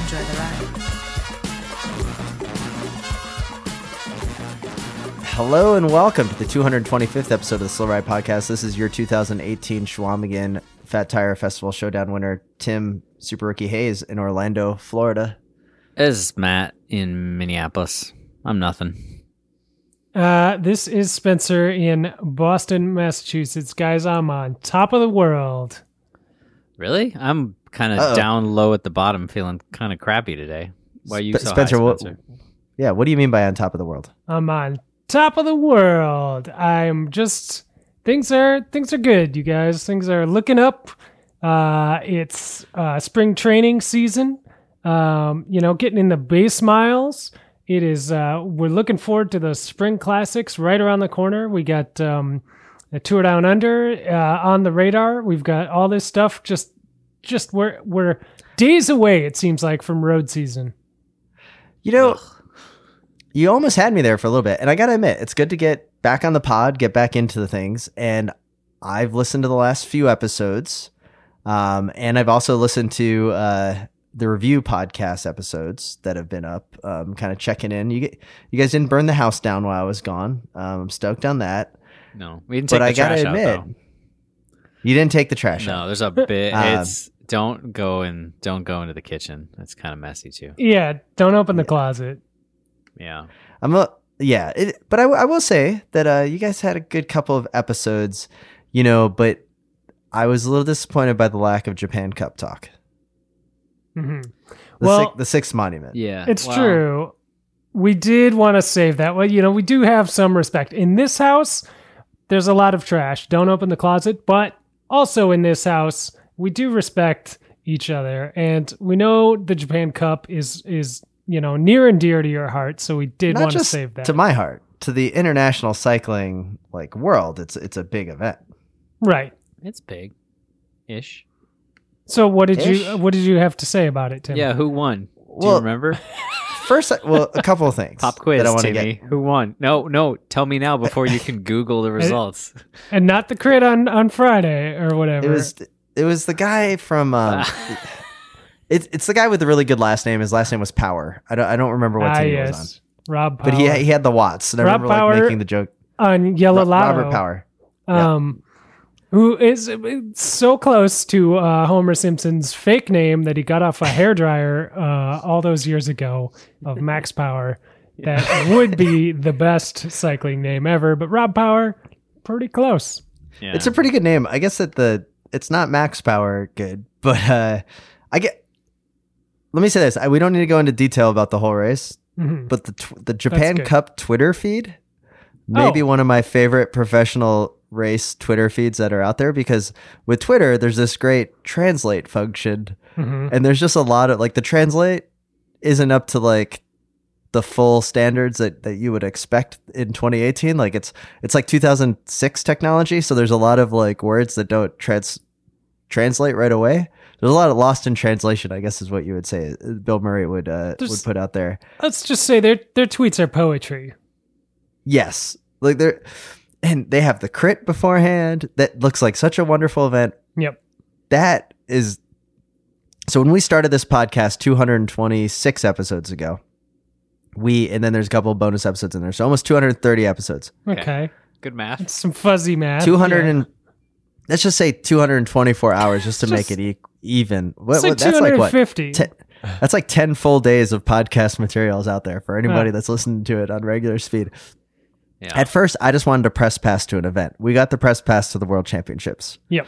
Enjoy the ride. Hello and welcome to the 225th episode of the Slow Ride Podcast. This is your 2018 Schwamigan Fat Tire Festival Showdown winner, Tim Super Rookie Hayes in Orlando, Florida. This is Matt in Minneapolis. I'm nothing. This is Spencer in Boston, Massachusetts. Guys, I'm on top of the world. Really? I'm kind of down low at the bottom, feeling kind of crappy today. Why are you so high, Spencer? What do you mean by on top of the world? I'm on top of the world. I'm just things are good, you guys. Things are looking up. It's spring training season. Getting in the base miles. It is. We're looking forward to the spring classics right around the corner. We got the Tour Down Under on the radar. We've got all this stuff. Just we're days away. It seems like from road season. You know. Ugh. You almost had me there for a little bit. And I got to admit, it's good to get back on the pod, get back into the things. And I've listened to the last few episodes. And I've also listened to the review podcast episodes that have been up, kind of checking in. You guys didn't burn the house down while I was gone. I'm stoked on that. No, we didn't take the trash out, though. You didn't take the trash out. No, there's a bit. Don't go into the kitchen. That's kind of messy, too. Yeah, don't open the closet. Yeah, I will say that you guys had a good couple of episodes, you know, but I was a little disappointed by the lack of Japan Cup talk. Mm-hmm. The sixth monument. Yeah, it's true. We did want to save that. Well, you know, we do have some respect in this house. There's a lot of trash. Don't open the closet. But also in this house, we do respect each other, and we know the Japan Cup is. You know, near and dear to your heart, so we did want to save that. To my heart, to the international cycling world, it's a big event, right? It's big, ish. So what did you have to say about it, Tim? Yeah, who won? Do you remember? First, a couple of things. Pop quiz, Timmy. Who won? No, tell me now before you can Google the results. And not the crit on Friday or whatever. It was the guy from. It's the guy with the really good last name. His last name was Power. I don't remember what team he was on. Rob Power. But he had the watts. And I remember making the joke on Yellow Lotto. Robert Power. Who is so close to Homer Simpson's fake name that he got off a hairdryer all those years ago of Max Power. That would be the best cycling name ever. But Rob Power, pretty close. Yeah. It's a pretty good name. I guess it's not Max Power good, but let me say this. We don't need to go into detail about the whole race, but the Japan Cup Twitter feed may be one of my favorite professional race Twitter feeds that are out there, because with Twitter, there's this great translate function, and there's just a lot of the translate isn't up to the full standards that you would expect in 2018. It's 2006 technology, so there's a lot of words that don't translate right away. There's a lot of lost in translation, I guess, is what you would say. Bill Murray would put out there. Let's just say their tweets are poetry. Yes, they have the crit beforehand. That looks like such a wonderful event. Yep, that is. So when we started this podcast 226 episodes ago, and then there's a couple of bonus episodes in there, so almost 230 episodes. Okay, good math. It's some fuzzy math. 200 and. Let's just say 224 hours just to make it even. That's 250. That's 10 full days of podcast materials out there for anybody that's listening to it on regular speed. Yeah. At first, I just wanted to press pass to an event. We got the press pass to the World Championships. Yep.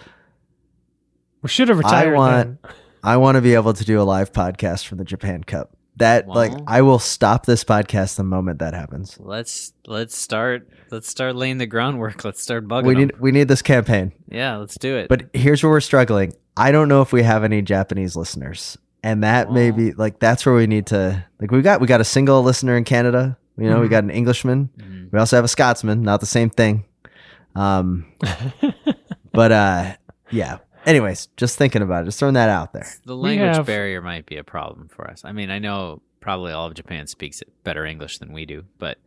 We should have retired then. I want to be able to do a live podcast from the Japan Cup. I will stop this podcast the moment that happens. Let's start laying the groundwork. Let's start bugging. We need this campaign. Yeah, let's do it. But here's where we're struggling. I don't know if we have any Japanese listeners. And that maybe like that's where we need to like we got a single listener in Canada. You know, we got an Englishman. Mm-hmm. We also have a Scotsman. Not the same thing. But yeah. Anyways, just thinking about it, just throwing that out there. The language barrier might be a problem for us. I mean, I know probably all of Japan speaks better English than we do, but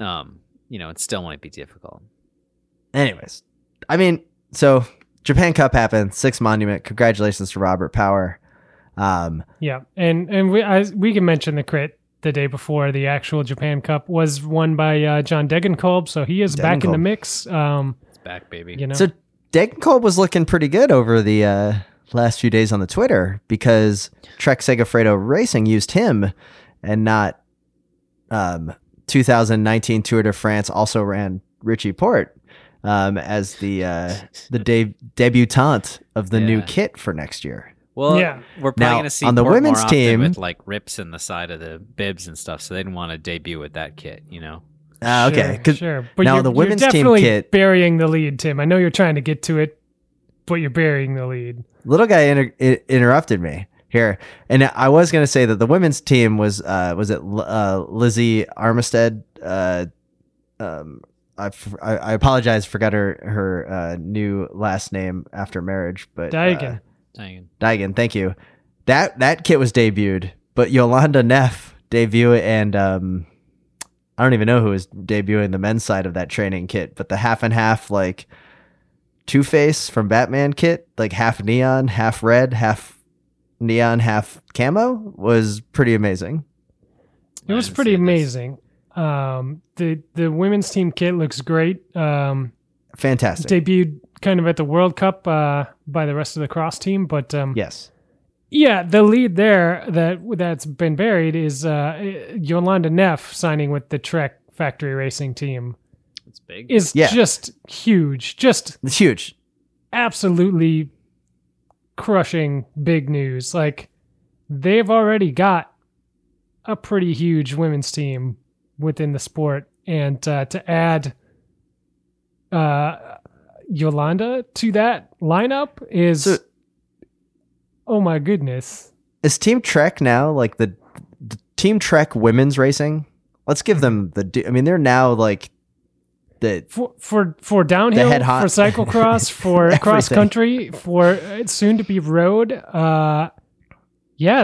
you know, it still might be difficult. Anyways, I mean, so Japan Cup happened, 6th Monument. Congratulations to Robert Power. Yeah, and we can mention the crit. The day before the actual Japan Cup was won by John Degenkolb, so he is back in the mix. It's back, baby. You know? So Degenkolb was looking pretty good over the last few days on the Twitter because Trek Segafredo Racing used him and not 2019 Tour de France also ran Richie Porte as the debutante of the new kit for next year. Well, we're probably going to see on the women's team with like rips in the side of the bibs and stuff, so they didn't want to debut with that kit, you know. Okay, sure. But now the women's team kit, you're definitely burying the lead, Tim. I know you're trying to get to it, but you're burying the lead. Little guy interrupted me here, and I was going to say that the women's team was it Lizzie Armistead? I apologize, forgot her new last name after marriage, but Daigen, thank you. That kit was debuted, but Yolanda Neff debuted, and I don't even know who was debuting the men's side of that training kit, but the half and half like Two-Face from Batman kit, like half neon, half red, half neon, half camo, was pretty amazing. It was pretty amazing. The women's team kit looks great. Fantastic. Debuted kind of at the World Cup by the rest of the cross team, but yes, yeah, the lead there that's been buried is Yolanda Neff signing with the Trek Factory Racing team. It's big. Is just huge. Just it's huge. Absolutely crushing big news. Like they've already got a pretty huge women's team within the sport, and to add Yolanda to that lineup is oh my goodness. Is Team Trek now like the Team Trek women's racing? Let's give them the, I mean, they're now like the for downhill, for cyclocross, for cross country, for soon to be road. Yeah,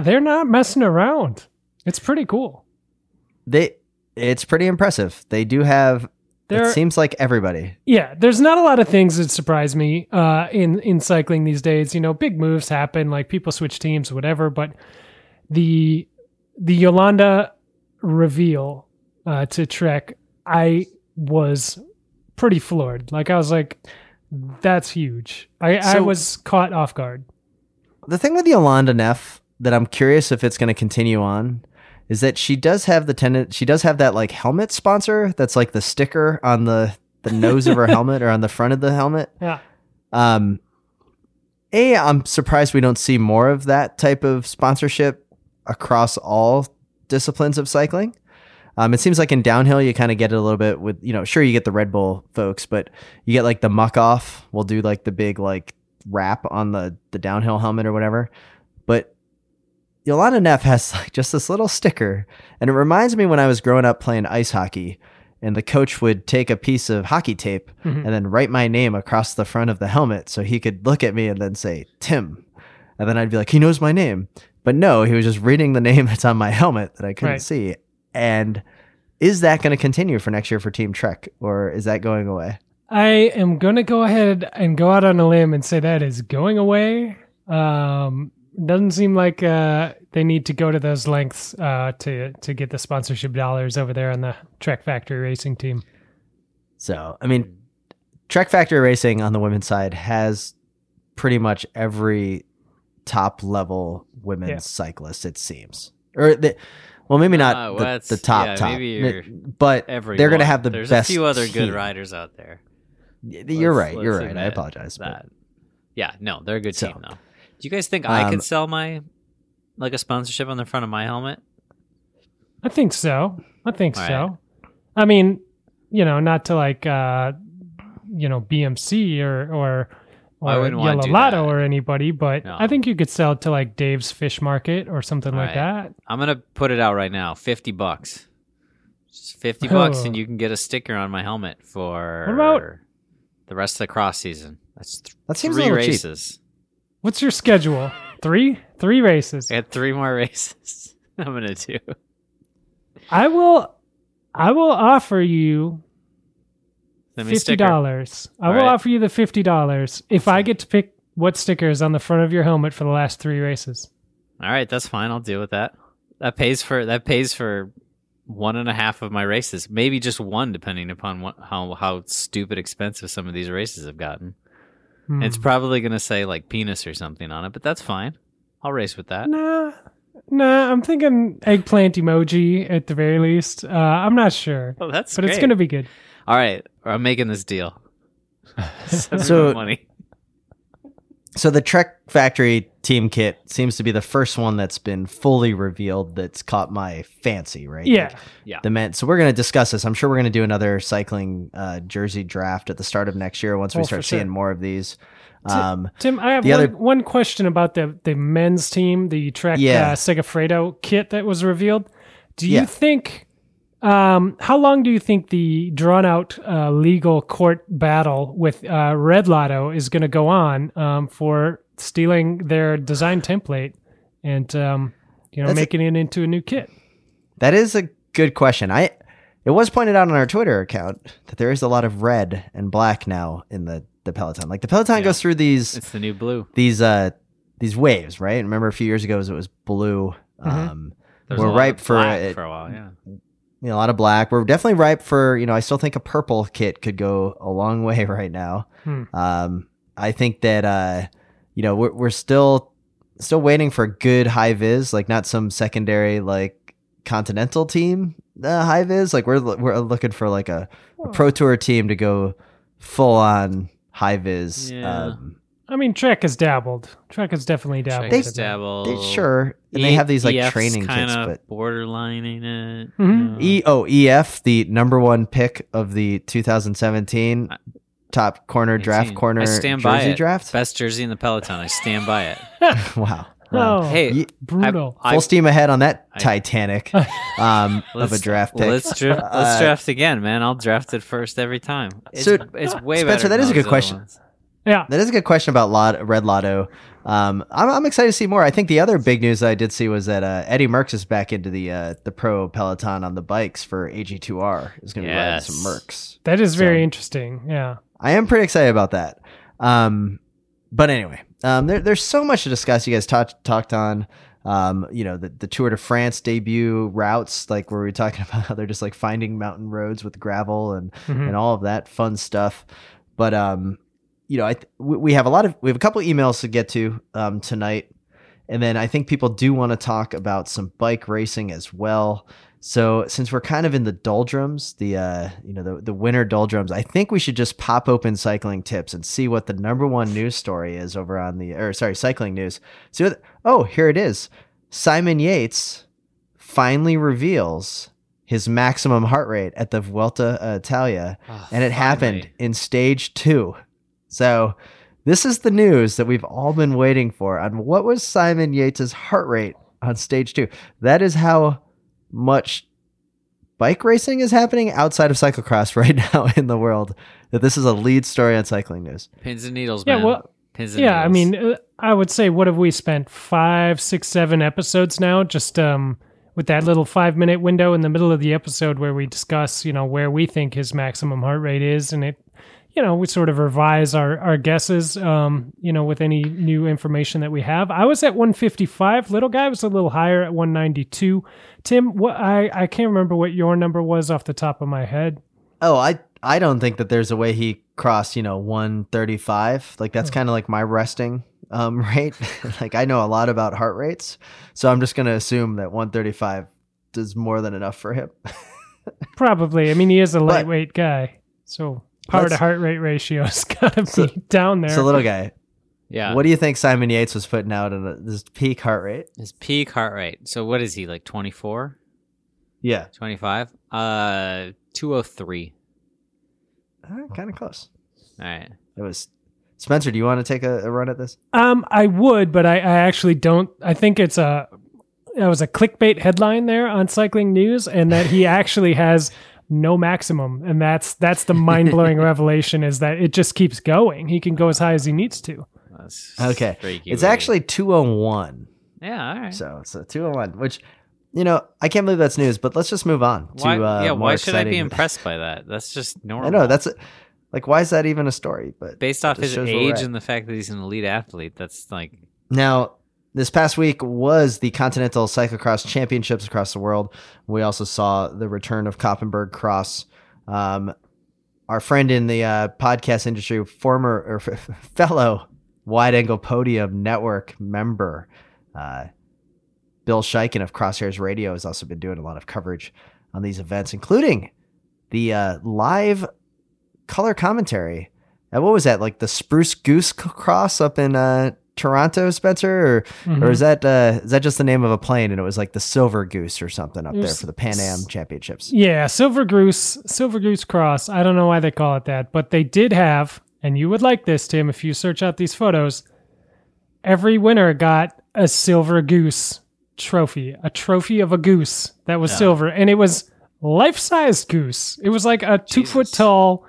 they're not messing around. It's pretty cool. It's pretty impressive. They do have it seems like everybody. Yeah, there's not a lot of things that surprise me in cycling these days. You know, big moves happen, like people switch teams, whatever. But the Yolanda reveal to Trek, I was pretty floored. Like I was like, that's huge. I was caught off guard. The thing with Yolanda Neff that I'm curious if it's going to continue on is that she does have that like helmet sponsor that's like the sticker on the nose of her helmet or on the front of the helmet. Yeah. I'm surprised we don't see more of that type of sponsorship across all disciplines of cycling. It seems like in downhill you kind of get it a little bit with, you know, sure you get the Red Bull folks, but you get like the Muck Off. We'll do like the big like wrap on the downhill helmet or whatever. But Yolanda Neff has like just this little sticker, and it reminds me when I was growing up playing ice hockey, and the coach would take a piece of hockey tape and then write my name across the front of the helmet so he could look at me and then say, Tim. And then I'd be like, he knows my name. But no, he was just reading the name that's on my helmet that I couldn't see. And is that going to continue for next year for Team Trek, or is that going away? I am going to go ahead and go out on a limb and say that is going away. Doesn't seem like they need to go to those lengths to get the sponsorship dollars over there on the Trek Factory Racing team. So, I mean, Trek Factory Racing on the women's side has pretty much every top level women's cyclist, it seems. Or maybe not the top, but everyone. They're going to have the There's best. There's a few other team. Good riders out there. You're right. I apologize. Yeah, no, they're a good team though. Do you guys think I could sell my, like a sponsorship on the front of my helmet? I think so. Right. I mean, you know, not to like, you know, BMC or or Yololato or anybody, but no. I think you could sell it to like Dave's Fish Market or something all like that. I'm going to put it out right now. $50. Just $50 and you can get a sticker on my helmet for the rest of the cross season. That's three races. Cheap. What's your schedule? Three races. I got three more races I'm going to do. I will offer you $50. I will offer you the $50 if I get to pick what sticker is on the front of your helmet for the last three races. All right, that's fine. I'll deal with that. That pays for one and a half of my races, maybe just one, depending upon how stupid expensive some of these races have gotten. Hmm. It's probably going to say like penis or something on it, but that's fine. I'll race with that. Nah, I'm thinking eggplant emoji at the very least. I'm not sure. Oh, that's great. But it's going to be good. All right, I'm making this deal. So the Trek Factory team kit seems to be the first one that's been fully revealed that's caught my fancy, right? Yeah. So we're going to discuss this. I'm sure we're going to do another cycling jersey draft at the start of next year once we start seeing more of these. Tim, I have one question about the men's team, the Trek Segafredo kit that was revealed. Do you think... how long do you think the drawn-out legal court battle with Red Lotto is going to go on for stealing their design template and making it into a new kit? That is a good question. It was pointed out on our Twitter account that there is a lot of red and black now in the Peloton. Like the Peloton goes through these. It's the new blue. These waves, right? Remember a few years ago it was blue. Mm-hmm. We're ripe for it for a while. Yeah. You know, a lot of black. We're definitely ripe for, I still think a purple kit could go a long way right now. I think that, we're still waiting for good high vis, like not some secondary, like continental team high vis. Like we're looking for like a pro tour team to go full on high vis. Yeah. Trek has dabbled. Trek has definitely dabbled. And they have these like EF's training kits, but borderlining it. Mm-hmm. EF, the number one pick of the 2017 top corner 18. Draft corner. I stand by jersey it. Draft. Best jersey in the Peloton. I stand by it. Wow. Oh, hey, brutal! Full steam ahead on that Titanic of a draft pick. Let's draft again, man. I'll draft it first every time. It's way better. Spencer, that is a good question. Yeah, that is a good question about Red Lotto. I'm excited to see more. I think the other big news that I did see was that Eddie Merckx is back into the pro Peloton on the bikes for AG2R. Is going to be riding some Merckx. That is very interesting. Yeah, I am pretty excited about that. But anyway, there's so much to discuss. You guys talked on. The Tour de France debut routes, like where we were talking about how they're just like finding mountain roads with gravel and all of that fun stuff. But we have a couple emails to get to tonight, and then I think people do want to talk about some bike racing as well. So since we're kind of in the doldrums, the winter doldrums, I think we should just pop open Cycling Tips and see what the number one news story is over on cycling news. So here it is. Simon Yates finally reveals his maximum heart rate at the Vuelta Italia, and it happened in stage 2. So this is the news that we've all been waiting for on what was Simon Yates' heart rate on stage 2. That is how much bike racing is happening outside of cyclocross right now in the world, that this is a lead story on cycling news. Pins and needles, man. Pins and needles. I would say, what have we spent 5, 6, 7 episodes now just with that little 5-minute window in the middle of the episode where we discuss, where we think his maximum heart rate is, and it... we sort of revise our guesses, with any new information that we have. I was at 155. Little guy was a little higher at 192. Tim, I can't remember what your number was off the top of my head. Oh, I don't think that there's a way he crossed, 135. Like that's kind of like my resting rate. Like I know a lot about heart rates, so I'm just going to assume that 135 is more than enough for him. Probably. He is a lightweight guy, so... Power to heart rate ratio has got to be down there. So little guy, yeah. What do you think Simon Yates was putting out at his peak heart rate? His peak heart rate. So what is he, like 24? Yeah. 25? 203. Kind of close. All right. It was Spencer, do you want to take a run at this? I would, but I actually don't. I think it's that was a clickbait headline there on Cycling News, and that he actually has no maximum, and that's the mind-blowing revelation, is that it just keeps going. He can go as high as he needs to. That's okay. It's weird. Actually 201. Yeah, all right. So it's a 201, which, you know, I can't believe that's news, but let's just move on to why should I be impressed by that? That's just normal. I know, that's like, why is that even a story? But based off his age and the fact that he's an elite athlete, that's like... Now, this past week was the Continental Cyclocross Championships across the world. We also saw the return of Koppenberg Cross. Our friend in the podcast industry, fellow Wide Angle Podium Network member, Bill Shiken of Crosshairs Radio, has also been doing a lot of coverage on these events, including the live color commentary. And what was that, like the Spruce Goose Cross up in Toronto, Spencer? Or, mm-hmm. or is that just the name of a plane, and it was like the Silver Goose or something up there for the Pan Am Championships? Yeah, Silver Goose Cross. I don't know why they call it that, but they did have, and you would like this, Tim, if you search out these photos, every winner got a Silver Goose trophy, a trophy of a goose that was silver, and it was life-sized goose. It was like a 2 foot tall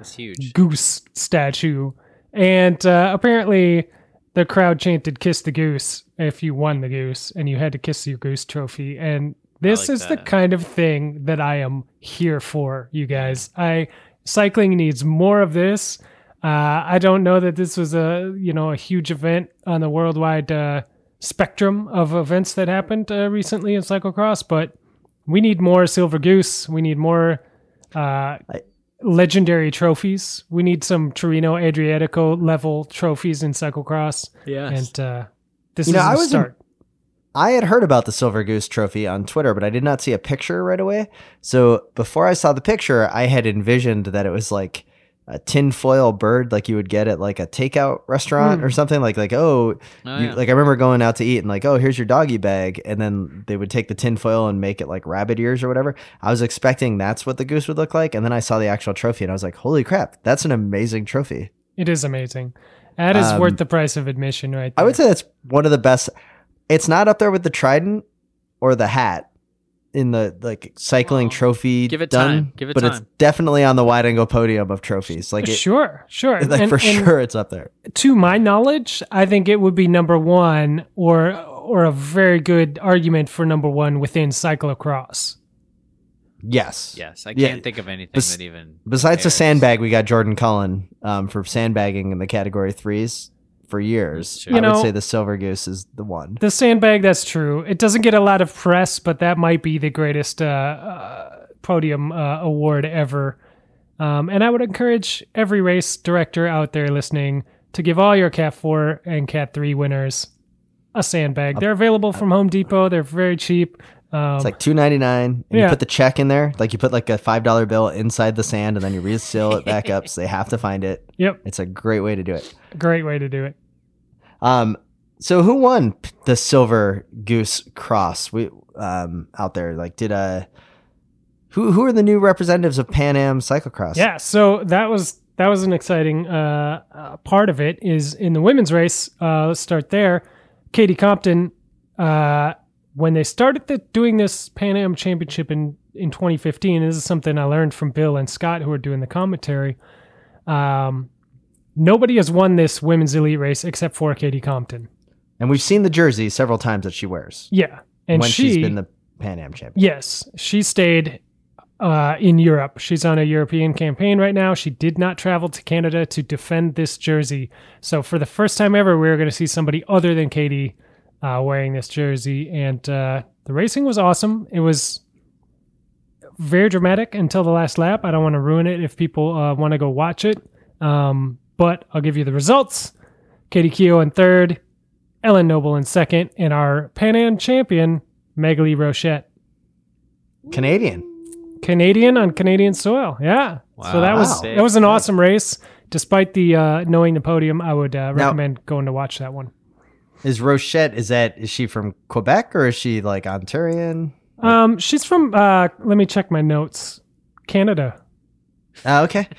goose statue, and apparently the crowd chanted "Kiss the Goose" if you won the goose, and you had to kiss your goose trophy. And this is the kind of thing that I am here for, you guys. Cycling needs more of this. I don't know that this was a huge event on the worldwide spectrum of events that happened recently in cyclocross, but we need more Silver Goose. We need more legendary trophies. We need some Torino Adriatico level trophies in cyclocross. Yes. And I had heard about the Silver Goose trophy on Twitter, but I did not see a picture right away. So before I saw the picture, I had envisioned that it was like a tinfoil bird, like you would get at like a takeout restaurant or something, like I remember going out to eat and like, oh, here's your doggy bag. And then they would take the tinfoil and make it like rabbit ears or whatever. I was expecting that's what the goose would look like. And then I saw the actual trophy and I was like, holy crap, that's an amazing trophy. It is amazing. That is worth the price of admission right there. I would say that's one of the best. It's not up there with the trident or the hat in the like cycling trophy. Give it time. It's definitely on the Wide Angle Podium of trophies. Like sure. Like sure, it's up there. To my knowledge, I think it would be number one, or a very good argument for number one within cyclocross. Yes. I can't think of anything that even besides the sandbag. We got Jordan Cullen for sandbagging in the Category 3s. For years, I would say the Silver Goose is the one. The sandbag, that's true. It doesn't get a lot of press, but that might be the greatest podium award ever. And I would encourage every race director out there listening to give all your Cat 4 and Cat 3 winners a sandbag. They're available from Home Depot. They're very cheap. It's like $2.99, and you put the check in there. Like you put like a $5 bill inside the sand, and then you reseal it back up, so they have to find it. Yep, it's a great way to do it. So who won the Silver Goose Cross? We out there, like, did who are the new representatives of Pan Am Cyclocross? Yeah, so that was an exciting part of it. Is in the women's race. Let's start there. Katie Compton. When they started doing this Pan Am Championship in 2015, this is something I learned from Bill and Scott, who are doing the commentary. Nobody has won this women's elite race except for Katie Compton. And we've seen the jersey several times that she wears. Yeah. And when she's been the Pan Am champion. Yes. She stayed in Europe. She's on a European campaign right now. She did not travel to Canada to defend this jersey. So for the first time ever, we were going to see somebody other than Katie wearing this jersey, and the racing was awesome. It was very dramatic until the last lap. I don't want to ruin it if people want to go watch it, but I'll give you the results. Katie Keogh in third, Ellen Noble in second, and our Pan Am champion, Magalie Rochette. Canadian on Canadian soil. Yeah. Wow. So that was an awesome race. Despite the knowing the podium, I would recommend going to watch that one. Is Rochette, is she from Quebec, or is she like Ontarian? She's from, let me check my notes, Canada. Okay.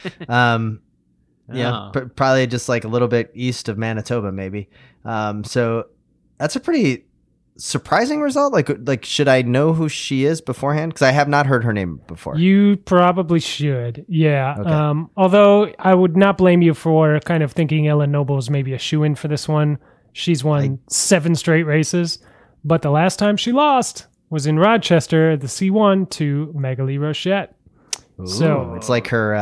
Yeah, probably just like a little bit east of Manitoba, maybe. So that's a pretty surprising result. Like, should I know who she is beforehand? Because I have not heard her name before. You probably should. Yeah. Okay. Although I would not blame you for kind of thinking Ellen Noble is maybe a shoo-in for this one. She's won 7 straight races, but the last time she lost was in Rochester, the C1 to Magalie Rochette. Ooh, so it's like her,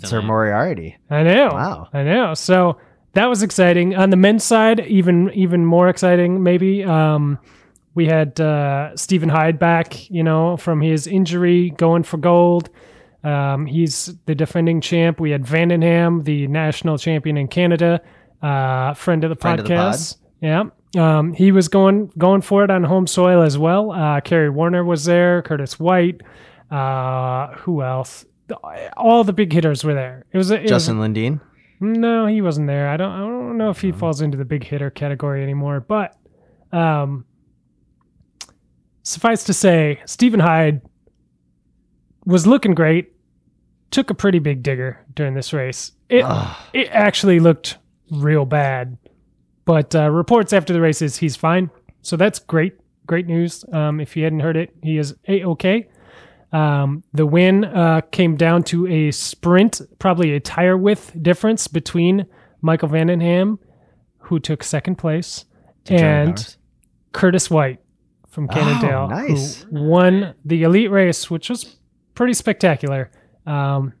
it's her Moriarty. I know. Wow. I know. So that was exciting. On the men's side, even more exciting, maybe. We had Stephen Hyde back, from his injury, going for gold. He's the defending champ. We had Van den Ham, the national champion in Canada, friend of the podcast. Yeah. He was going for it on home soil as well. Kerry Warner was there. Curtis White. Who else? All the big hitters were there. It was Lundeen? No, he wasn't there. I don't know if he falls into the big hitter category anymore, but suffice to say, Stephen Hyde was looking great, took a pretty big digger during this race. It actually looked real bad, but reports after the race is he's fine. So that's great news. If you hadn't heard it, he is A-okay. The win came down to a sprint, probably a tire width difference between Michael van den Ham, who took second place, and Curtis White from Cannondale, who won the elite race, which was pretty spectacular. I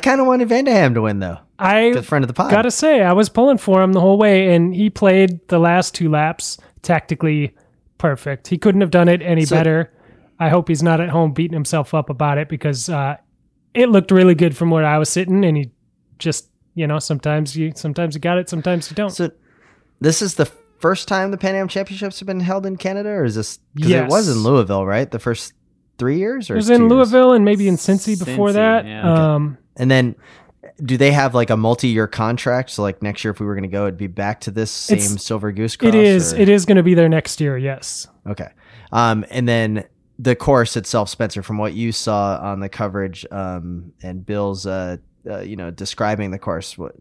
kind of wanted Van den Ham to win, though. Good friend of the pod. Gotta say, I was pulling for him the whole way, and he played the last 2 laps tactically perfect. He couldn't have done it any better. I hope he's not at home beating himself up about it, because it looked really good from where I was sitting, and he just, sometimes you got it, sometimes you don't. So this is the first time the Pan Am Championships have been held in Canada, or is this? Because it was in Louisville, right? The first 3 years? Or it was in Louisville and maybe in Cincy before that. Yeah. Okay. And then do they have like a multi-year contract? So like next year, if we were going to go, it'd be back to this same Silver Goose Cross? It is. Or? It is going to be there next year, yes. Okay. And then the course itself, Spencer, from what you saw on the coverage and Bill's, describing the course, what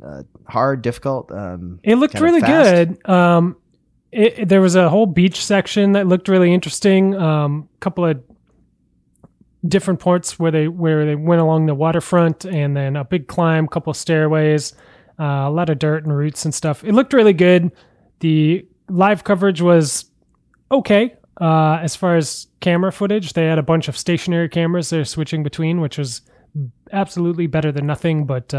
hard, difficult. It looked really good. There was a whole beach section that looked really interesting. Couple of different parts where they went along the waterfront, and then a big climb, couple of stairways, a lot of dirt and roots and stuff. It looked really good. The live coverage was okay. As far as camera footage, they had a bunch of stationary cameras they're switching between, which was absolutely better than nothing, but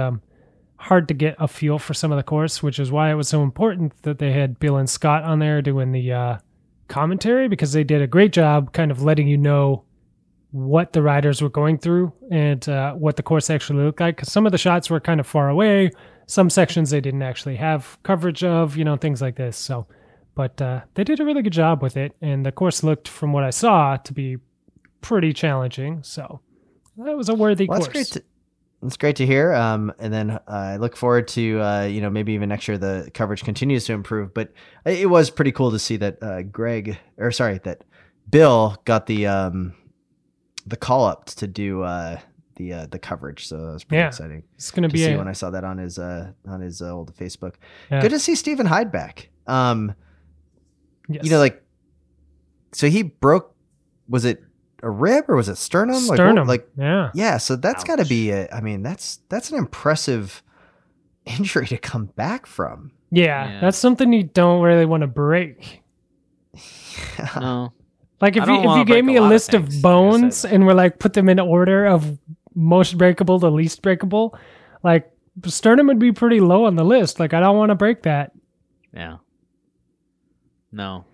hard to get a feel for some of the course, which is why it was so important that they had Bill and Scott on there doing the commentary, because they did a great job kind of letting you know what the riders were going through and what the course actually looked like, because some of the shots were kind of far away, some sections they didn't actually have coverage of, things like this, so... But they did a really good job with it, and the course looked, from what I saw, to be pretty challenging. So that was a worthy course. That's great to hear. And then I look forward to, maybe even next year the coverage continues to improve. But it was pretty cool to see that that Bill got the call up to do the coverage, so that was pretty exciting. It's going to be see when I saw that on his old Facebook. Yeah. Good to see Stephen Hyde back. Yes. So he broke, was it a rib or was it sternum? Sternum. Yeah. So that's gotta be that's an impressive injury to come back from. Yeah. That's something you don't really want to break. No. Like if you gave me a list of bones and we're like, put them in order of most breakable to least breakable, like sternum would be pretty low on the list. Like I don't want to break that. Yeah. No.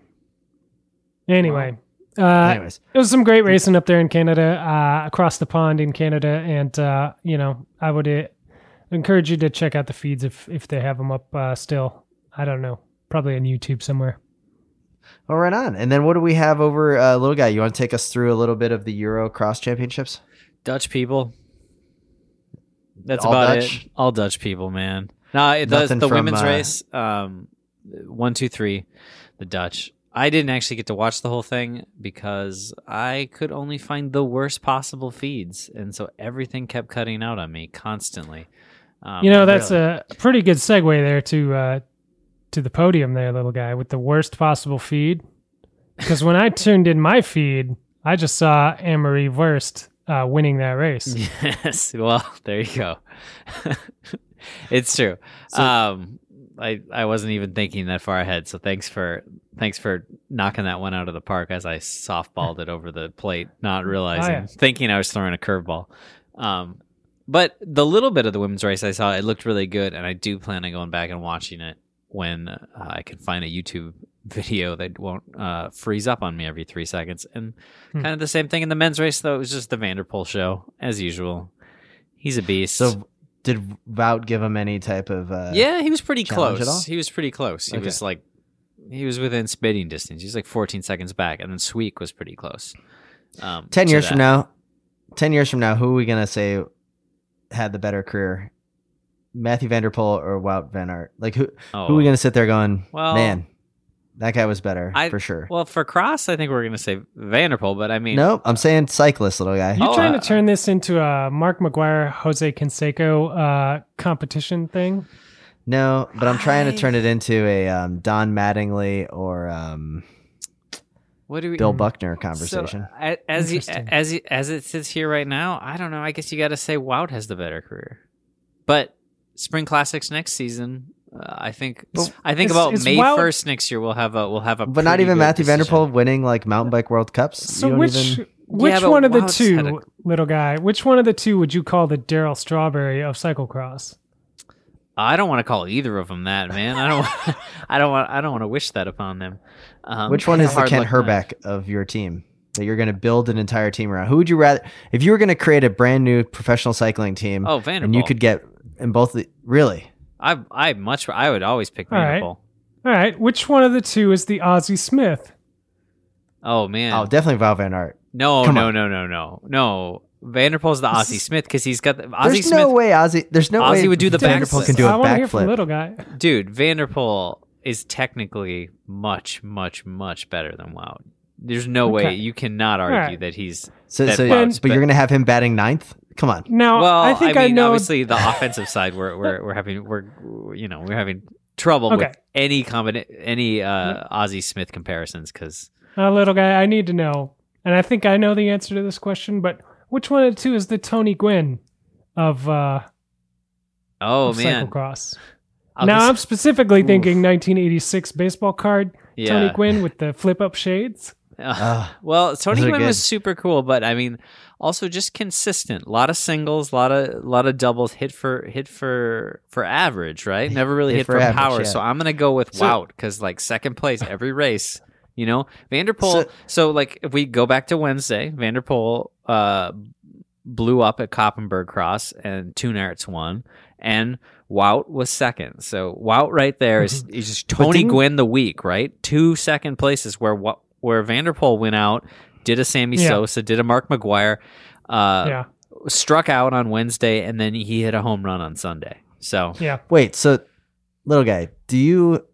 Anyway, it was some great racing up there in Canada, across the pond in Canada, and I would encourage you to check out the feeds if they have them up still. I don't know, probably on YouTube somewhere. Well, right on. And then what do we have over, little guy? You want to take us through a little bit of the Euro Cross Championships? Dutch people. That's all about Dutch? It. All Dutch people, man. No, the women's race. 1, 2, 3. The Dutch. I didn't actually get to watch the whole thing because I could only find the worst possible feeds. And so everything kept cutting out on me constantly. That's really a pretty good segue there to the podium there, little guy, with the worst possible feed. Because when I tuned in my feed, I just saw Anne-Marie Wurst winning that race. Yes. Well, there you go. It's true. So, I wasn't even thinking that far ahead. So thanks for knocking that one out of the park as I softballed it over the plate, not realizing, thinking I was throwing a curveball. But the little bit of the women's race I saw, it looked really good. And I do plan on going back and watching it when I can find a YouTube video that won't freeze up on me every 3 seconds. And kind of the same thing in the men's race, though. It was just the Van der Poel show, as usual. He's a beast. So did Wout give him any type of yeah, he was pretty close at all? He was pretty close. He was like, he was within spitting distance. He's like 14 seconds back. And then Sweek was pretty close. 10 years from now, 10 years from now, who are we going to say had the better career? Mathieu van der Poel or Wout van Aert? Like, who are we going to sit there going, man, that guy was better, for sure. Well, for Cross, I think we're going to say Van der Poel, but I mean... Nope, I'm saying cyclist, little guy. You're trying to turn this into a Mark McGuire, Jose Canseco competition thing? No, but I'm trying to turn it into a Don Mattingly or Bill Buckner conversation. So, as it sits here right now, I don't know. I guess you got to say Wout has the better career. But Spring Classics next season... I think May 1st next year we'll have a but not even Mathieu van der Poel winning like mountain bike World Cups. So which one of the two, little guy? Which one of the two would you call the Daryl Strawberry of cyclocross? I don't want to call either of them that, man. I don't want to wish that upon them. Which one is the Ken Herbeck of your team that you're going to build an entire team around? Who would you rather, if you were going to create a brand new professional cycling team? Oh, Van der Poel. And you could get in both the really. I would always pick Van der Poel. All right. Which one of the two is the Ozzie Smith? Oh, man. Oh, definitely Wout van Aert. No. Van der Poel's the Ozzie Smith because he's got the Ozzie Smith. There's no way Ozzie would do the backflip. Van der Poel can do a backflip. Little guy. Dude, Van der Poel is technically much, much, much better than Wout. There's no way you cannot argue that he's. But you're going to have him batting ninth? Come on. Now, well, I mean, know... obviously the offensive side we're having trouble with any Ozzie Smith comparisons because little guy, I need to know, and I think I know the answer to this question, but which one of the two is the Tony Gwynn of cyclocross? I'm specifically thinking 1986 baseball card Tony Gwynn with the flip up shades. Well, Tony Gwynn was super cool, but I mean, also just consistent. A lot of singles, a lot of doubles. Hit for average, right? Never really hit for power. Yeah. So I'm gonna go with Wout because like second place every race. You know, Van der Poel. So like if we go back to Wednesday, Van der Poel blew up at Koppenberg Cross and Toon Aerts won, and Wout was second. So Wout right there is just Tony Gwynn the week, right? 2 second places where Van der Poel went out, did a Sammy Sosa, did a Mark McGuire, struck out on Wednesday, and then he hit a home run on Sunday. So wait, so little guy, do you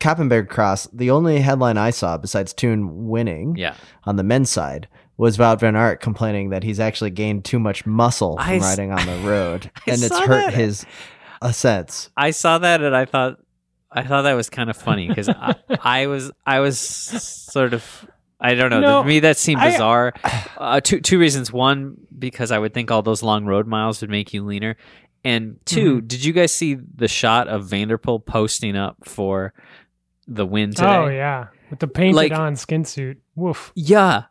Koppenberg Cross? The only headline I saw besides Toon winning, on the men's side, was Wout van Aert complaining that he's actually gained too much muscle from riding on the road, and it's hurt his ascents. I saw that, and I thought that was kind of funny because I was sort of, I don't know. To me, that seemed bizarre. Two reasons. One, because I would think all those long road miles would make you leaner. And two, did you guys see the shot of Van der Poel posting up for the win today? Oh, yeah. With the painted on skin suit. Woof. Yeah.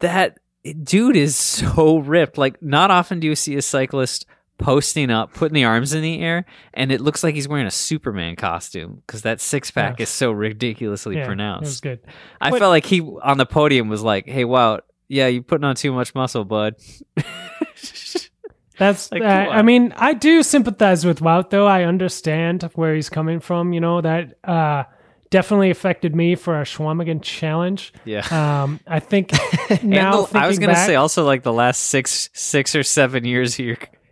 That dude is so ripped. Like, not often do you see a cyclist posting up, putting the arms in the air, and it looks like he's wearing a Superman costume because that six-pack is so ridiculously pronounced. It was good. I felt like he, on the podium, was like, hey, Wout, you're putting on too much muscle, bud. That's, like, I mean, I do sympathize with Wout, though. I understand where he's coming from. You know, that definitely affected me for our Schwamigan challenge. Yeah. I think now I was going to say also like the last six or 7 years of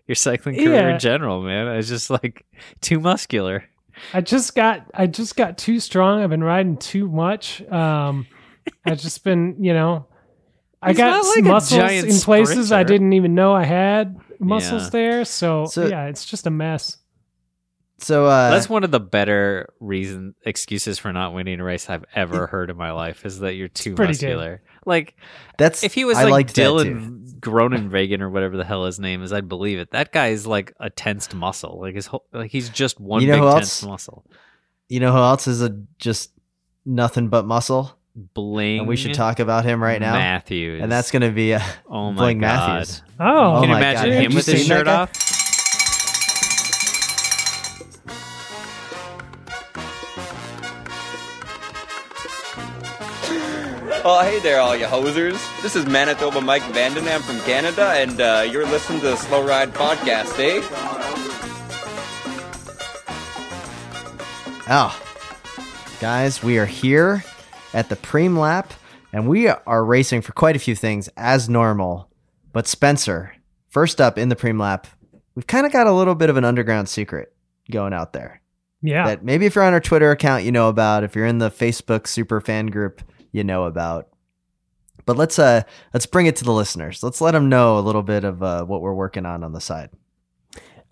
your cycling career in general, man. I was just like too muscular. I just got too strong. I've been riding too much. I've just been, I got muscles in places I didn't even know I had. muscles there. So yeah, it's just a mess. So that's one of the better excuses for not winning a race I've ever heard in my life is that you're too muscular. Good. Like that's if he was like Dylan Groenewegen or whatever the hell his name is, I'd believe it. That guy is like a tensed muscle. Like his whole, like he's just one big tensed muscle. You know who else is just nothing but muscle? Bling. And we should talk about him right now. Matthews. And that's going to be Bling God. Matthews. Oh, can you imagine him with his shirt off? Oh, hey there, all you hosers. This is Manitoba Mike Van den Ham from Canada, and you're listening to the Slow Ride Podcast, eh? Oh, guys, we are here at the Preem Lap, and we are racing for quite a few things as normal. But Spencer, first up in the Preem Lap, we've kind of got a little bit of an underground secret going out there. Yeah. That maybe if you're on our Twitter account, you know about. If you're in the Facebook super fan group, you know about. But let's bring it to the listeners. Let's let them know a little bit of what we're working on the side.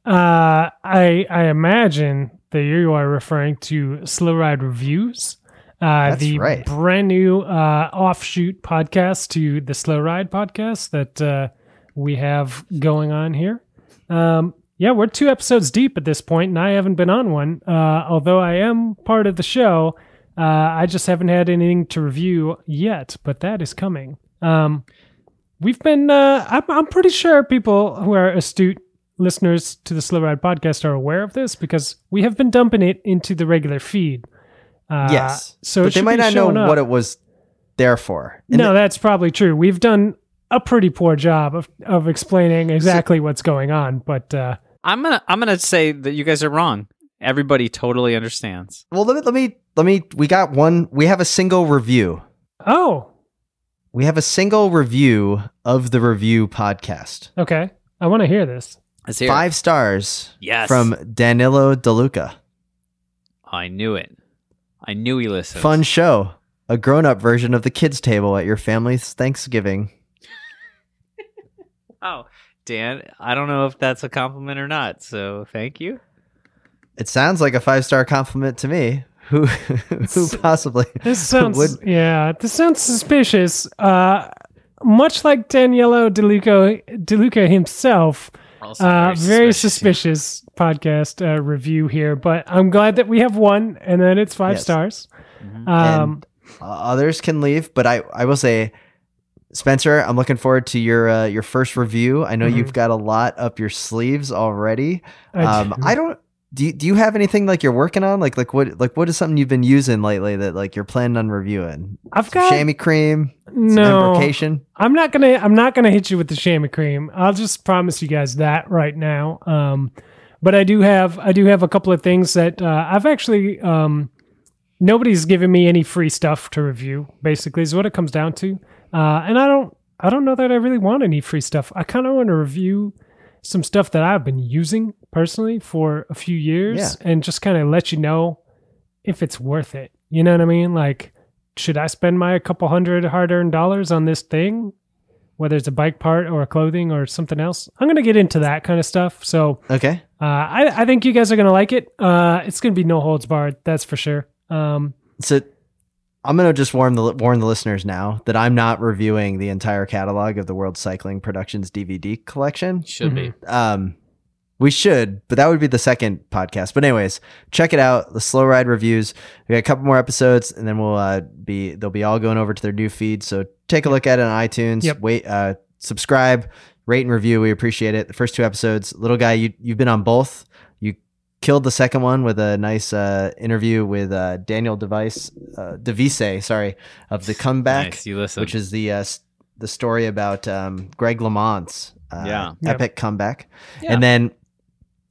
I imagine that you are referring to Slow Ride Reviews. That's the right. Brand new offshoot podcast to the Slow Ride podcast that we have going on here. Yeah, we're 2 episodes deep at this point, and I haven't been on one. Although I am part of the show, I just haven't had anything to review yet, but that is coming. We've been, I'm pretty sure people who are astute listeners to the Slow Ride podcast are aware of this because we have been dumping it into the regular feed. Yes. So but they might not know what it was there for. And no, that's probably true. We've done a pretty poor job of explaining exactly what's going on, but I'm gonna say that you guys are wrong. Everybody totally understands. Well, let me we have a single review. Oh. We have a single review of the review podcast. Okay. I want to hear this. Let's hear 5 stars. Yes. From Danilo DeLuca. I knew it. I knew he listened. Fun show. A grown-up version of the kids' table at your family's Thanksgiving. Oh, Dan, I don't know if that's a compliment or not, so thank you. It sounds like a 5-star compliment to me. Who possibly this sounds suspicious. Much like Danilo DeLuca himself, very suspicious podcast review here, but I'm glad that we have one and that it's 5 stars. Mm-hmm. And others can leave, but I will say, Spencer, I'm looking forward to your first review. I know you've got a lot up your sleeves already. Do you have anything like you're working on? What is something you've been using lately that like you're planning on reviewing? I've got some chamois cream. No, I'm not gonna hit you with the chamois cream. I'll just promise you guys that right now. But I do have a couple of things that I've actually nobody's given me any free stuff to review. Basically, is what it comes down to. And I don't know that I really want any free stuff. I kind of want to review some stuff that I've been using personally for a few years and just kind of let you know if it's worth it. You know what I mean? Like, should I spend my couple hundred hard-earned dollars on this thing, whether it's a bike part or a clothing or something else? I'm going to get into that kind of stuff. So okay, I think you guys are going to like it. It's going to be no holds barred. That's for sure. So I'm going to just warn the listeners now that I'm not reviewing the entire catalog of the World Cycling Productions DVD collection. Should be. We should, but that would be the second podcast. But anyways, check it out. The Slow Ride Reviews. We got a couple more episodes, and then we'll they'll be all going over to their new feed. So take a look at it on iTunes. Yep. Wait, subscribe, rate, and review. We appreciate it. The first 2 episodes, little guy, you've been on both. Killed the second one with a nice interview with Daniel Devise, of The Comeback, nice, which is the story about Greg LeMond's epic comeback. Yeah. And then,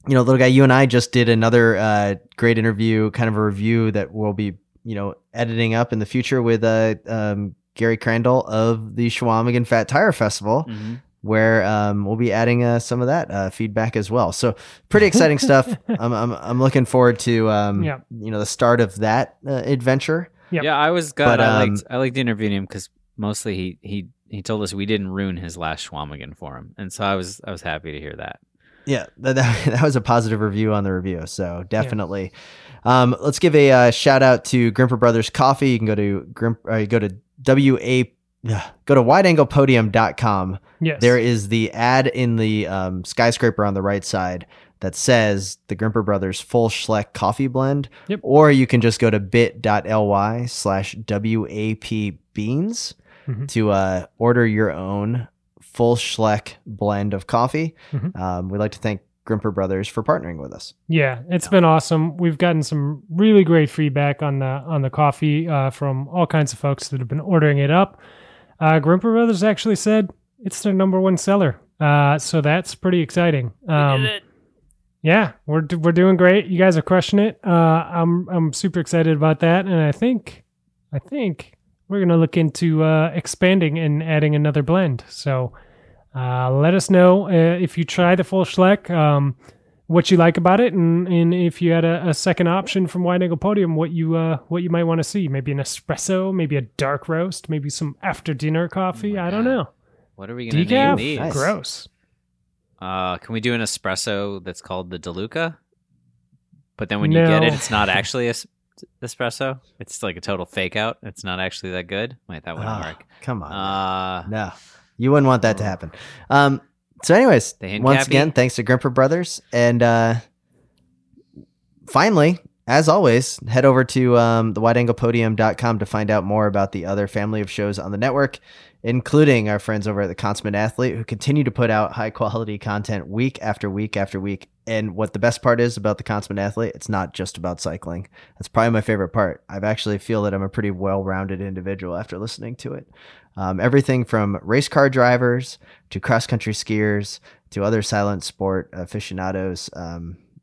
you know, little guy, you and I just did another great interview, kind of a review that we'll be, you know, editing up in the future with Gary Crandall of the Shawamigan Fat Tire Festival. Mm-hmm. Where we'll be adding some of that feedback as well. So pretty exciting stuff. I'm looking forward to the start of that adventure. Yep. Yeah, I was glad I liked interviewing him because mostly he he told us we didn't ruin his last Schwamigan for him, and so I was happy to hear that. Yeah, that was a positive review on the review, so definitely. Yeah. Let's give a shout out to Grimpeur Brothers Coffee. You can go to go to wideanglepodium.com. Yes. There is the ad in the skyscraper on the right side that says the Grimpeur Brothers Full Schleck Coffee Blend. Yep. Or you can just go to bit.ly/WAP Beans mm-hmm. to order your own Full Schleck blend of coffee. Mm-hmm. We'd like to thank Grimpeur Brothers for partnering with us. Yeah, it's been awesome. We've gotten some really great feedback on the coffee from all kinds of folks that have been ordering it up. Grimpeur Brothers actually said it's their #1 seller. So that's pretty exciting. We did it. Yeah, we're doing great. You guys are crushing it. I'm super excited about that, and I think we're going to look into expanding and adding another blend. So let us know if you try the Full Schleck, what you like about it, and if you had a second option from Wide Angle Podium, what you might want to see. Maybe an espresso, maybe a dark roast, maybe some after-dinner coffee. I don't know. What are we going to name these? Decaf? Gross. Can we do an espresso that's called the DeLuca? But then when you get it, it's not actually espresso. It's like a total fake out. It's not actually that good. Wait, that wouldn't work. Come on. No, you wouldn't want that to happen. So anyways, once again, thanks to Grimpeur Brothers. And finally, as always, head over to thewideanglepodium.com to find out more about the other family of shows on the network, including our friends over at The Consummate Athlete, who continue to put out high quality content week after week after week. And what the best part is about The Consummate Athlete, it's not just about cycling. That's probably my favorite part. I actually feel that I'm a pretty well-rounded individual after listening to it. Everything from race car drivers to cross-country skiers to other silent sport aficionados,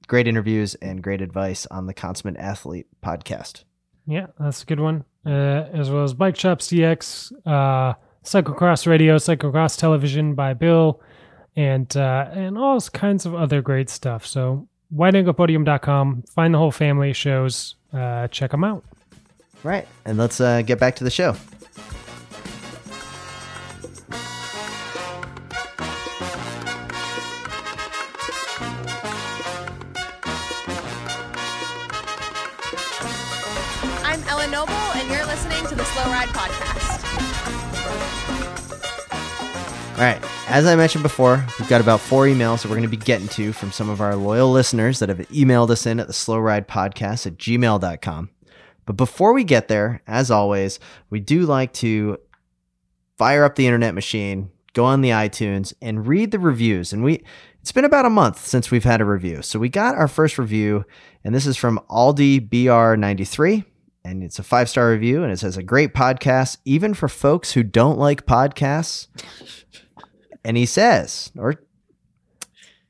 great interviews and great advice on the Consummate Athlete podcast. Yeah, that's a good one. As well as Bike Shop CX, Cyclocross Radio, Cyclocross Television by Bill, and all kinds of other great stuff. So wideanglepodium.com, find the whole family of shows, check them out. Right, and let's get back to the show. All right. As I mentioned before, we've got about 4 emails that we're going to be getting to from some of our loyal listeners that have emailed us in at the slowridepodcast@gmail.com. But before we get there, as always, we do like to fire up the internet machine, go on the iTunes, and read the reviews. And it's been about a month since we've had a review. So we got our first review, and this is from AldiBR93. And it's a 5-star review, and it says, a great podcast, even for folks who don't like podcasts. And he says,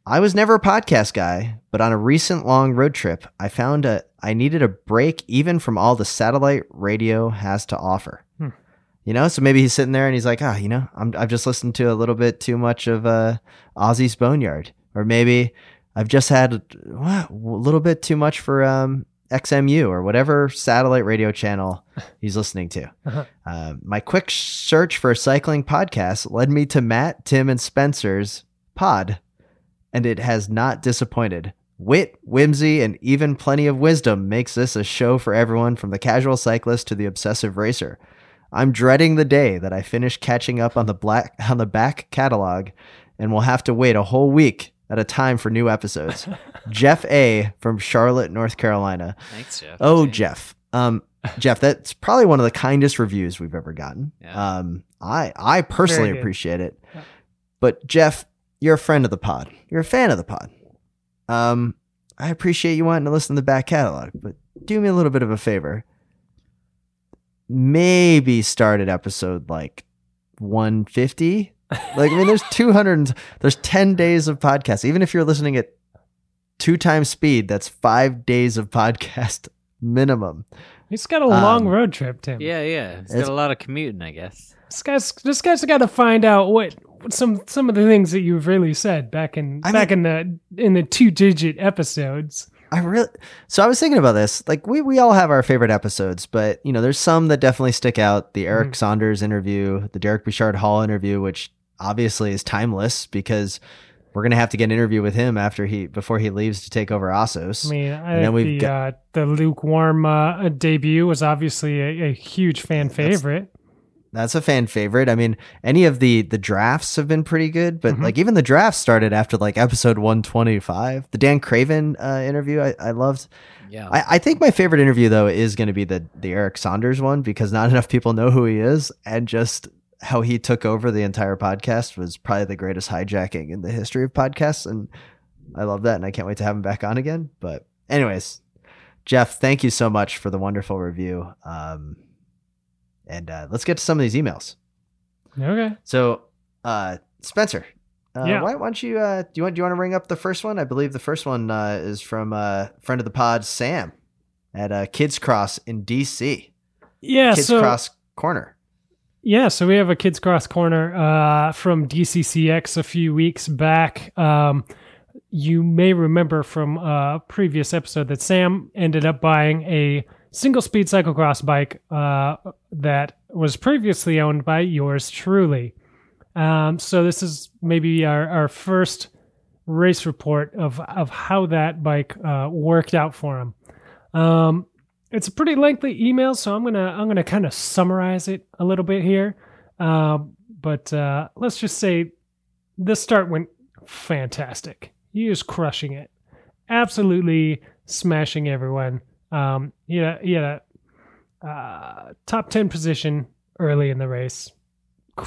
I was never a podcast guy, but on a recent long road trip, I found I needed a break even from all the satellite radio has to offer. You know, so maybe he's sitting there and he's like, I've just listened to a little bit too much of Ozzy's Boneyard. Or maybe I've just had a little bit too much for XMU or whatever satellite radio channel he's listening to. Uh-huh. My quick search for a cycling podcast led me to Matt, Tim, and Spencer's pod, and it has not disappointed. Wit, whimsy, and even plenty of wisdom makes this a show for everyone from the casual cyclist to the obsessive racer. I'm dreading the day that I finish catching up on the back catalog and will have to wait a whole week at a time for new episodes. Jeff A. from Charlotte, North Carolina. Thanks, Jeff. Oh, Jeff. Jeff, that's probably one of the kindest reviews we've ever gotten. Yeah. I personally appreciate it. Yeah. But Jeff, you're a friend of the pod. You're a fan of the pod. I appreciate you wanting to listen to the back catalog, but do me a little bit of a favor. Maybe start at episode like 150. Like, I mean, there's 200, there's 10 days of podcasts. Even if you're listening at 2 times speed, that's 5 days of podcast minimum. He's got a long road trip, Tim. Yeah. He's got a lot of commuting, I guess. This guy's got to find out what some of the things that you've really said back in the 2-digit episodes. So I was thinking about this. Like we all have our favorite episodes, but you know, there's some that definitely stick out. The Eric Saunders interview, the Derek Bouchard Hall interview, which obviously is timeless because we're going to have to get an interview with him before he leaves to take over Assos. I mean, and then the lukewarm debut was obviously a huge fan favorite. That's a fan favorite. I mean, any of the drafts have been pretty good, but like even the drafts started after like episode 125. The Dan Craven interview I loved. Yeah, I think my favorite interview though is going to be the Eric Saunders one, because not enough people know who he is, and just how he took over the entire podcast was probably the greatest hijacking in the history of podcasts, and I love that, and I can't wait to have him back on again. But anyways, Jeff, thank you so much for the wonderful review. And let's get to some of these emails. Okay. So, Spencer, why don't you? Do you want to ring up the first one? I believe the first one is from a friend of the pod, Sam, at Kids Cross in DC. Yeah. Kids Cross Corner. Yeah. So we have a Kids Cross Corner from DCCX a few weeks back. You may remember from a previous episode that Sam ended up buying a single-speed cyclocross bike that was previously owned by yours truly. So this is maybe our first race report of how that bike worked out for him. It's a pretty lengthy email, so I'm gonna kind of summarize it a little bit here. But let's just say this start went fantastic. He was crushing it, absolutely smashing everyone. He had a top 10 position early in the race.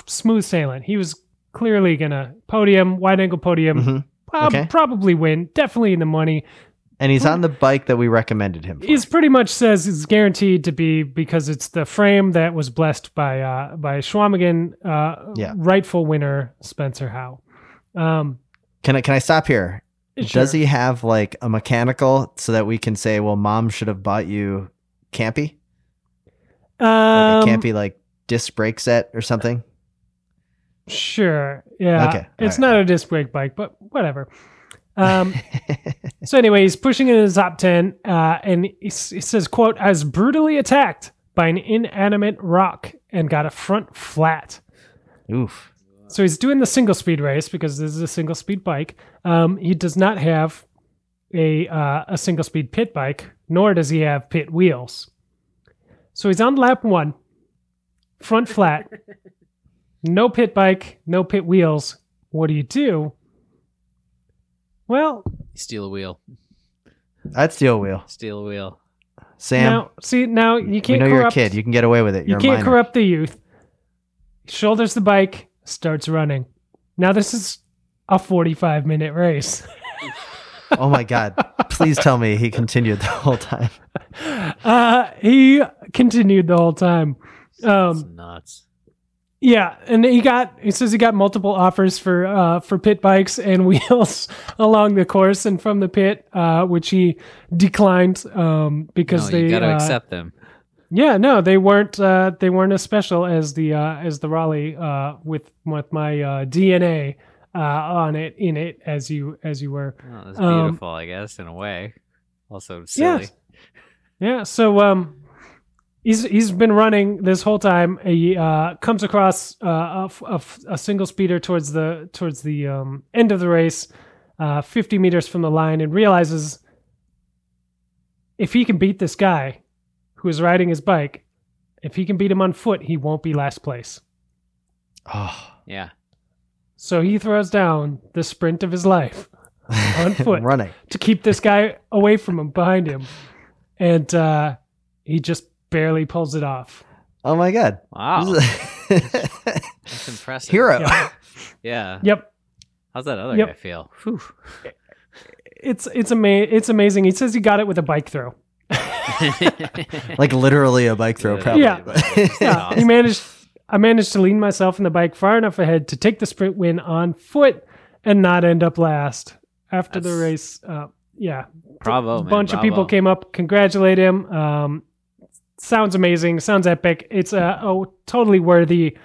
Smooth sailing. He was clearly going to podium, wide-angle podium, probably win, definitely in the money. And he's on the bike that we recommended him for. He's pretty much says it's guaranteed to be, because it's the frame that was blessed by Schwamigan, rightful winner, Spencer Howe. Can I stop here? Sure. Does he have like a mechanical so that we can say, well, mom should have bought you Campy? Campy like disc brake set or something? Sure. Yeah. Okay. It's not a disc brake bike, but whatever. So anyway, he's pushing in his top 10 and he says, quote, "I was brutally attacked by an inanimate rock and got a front flat." Oof. So he's doing the single speed race because this is a single speed bike. He does not have a single speed pit bike, nor does he have pit wheels. So he's on lap one, front flat, no pit bike, no pit wheels. What do? Well, steal a wheel. I'd steal a wheel. Sam. Now you can't. We know you're a kid. You can get away with it. You can't corrupt the youth. Shoulders the bike. Starts running. Now this is a 45-minute race. Oh my God. Please tell me he continued the whole time. That's nuts. Yeah. And he says he got multiple offers for pit bikes and wheels along the course and from the pit, which he declined, because you gotta accept them. Yeah, no, they weren't as special as the Raleigh with my DNA on it as you were. Oh, that's beautiful, I guess, in a way. Also silly. Yeah. So he's been running this whole time. He comes across a single speeder towards the end of the race, 50 meters from the line, and realizes if he can beat this guy who is riding his bike, if he can beat him on foot, he won't be last place. Oh, yeah. So he throws down the sprint of his life on foot running to keep this guy away from him, behind him. And he just barely pulls it off. Oh, my God. Wow. That's impressive. Hero. Yeah. Yep. How's that other guy feel? Whew. It's amazing. He says he got it with a bike throw. Like literally a bike throw, probably. Yeah. I managed to lean myself in the bike far enough ahead to take the sprint win on foot and not end up last. After the race, bravo! A bunch of people came up, congratulate him. Sounds amazing. Sounds epic. It's a totally worthy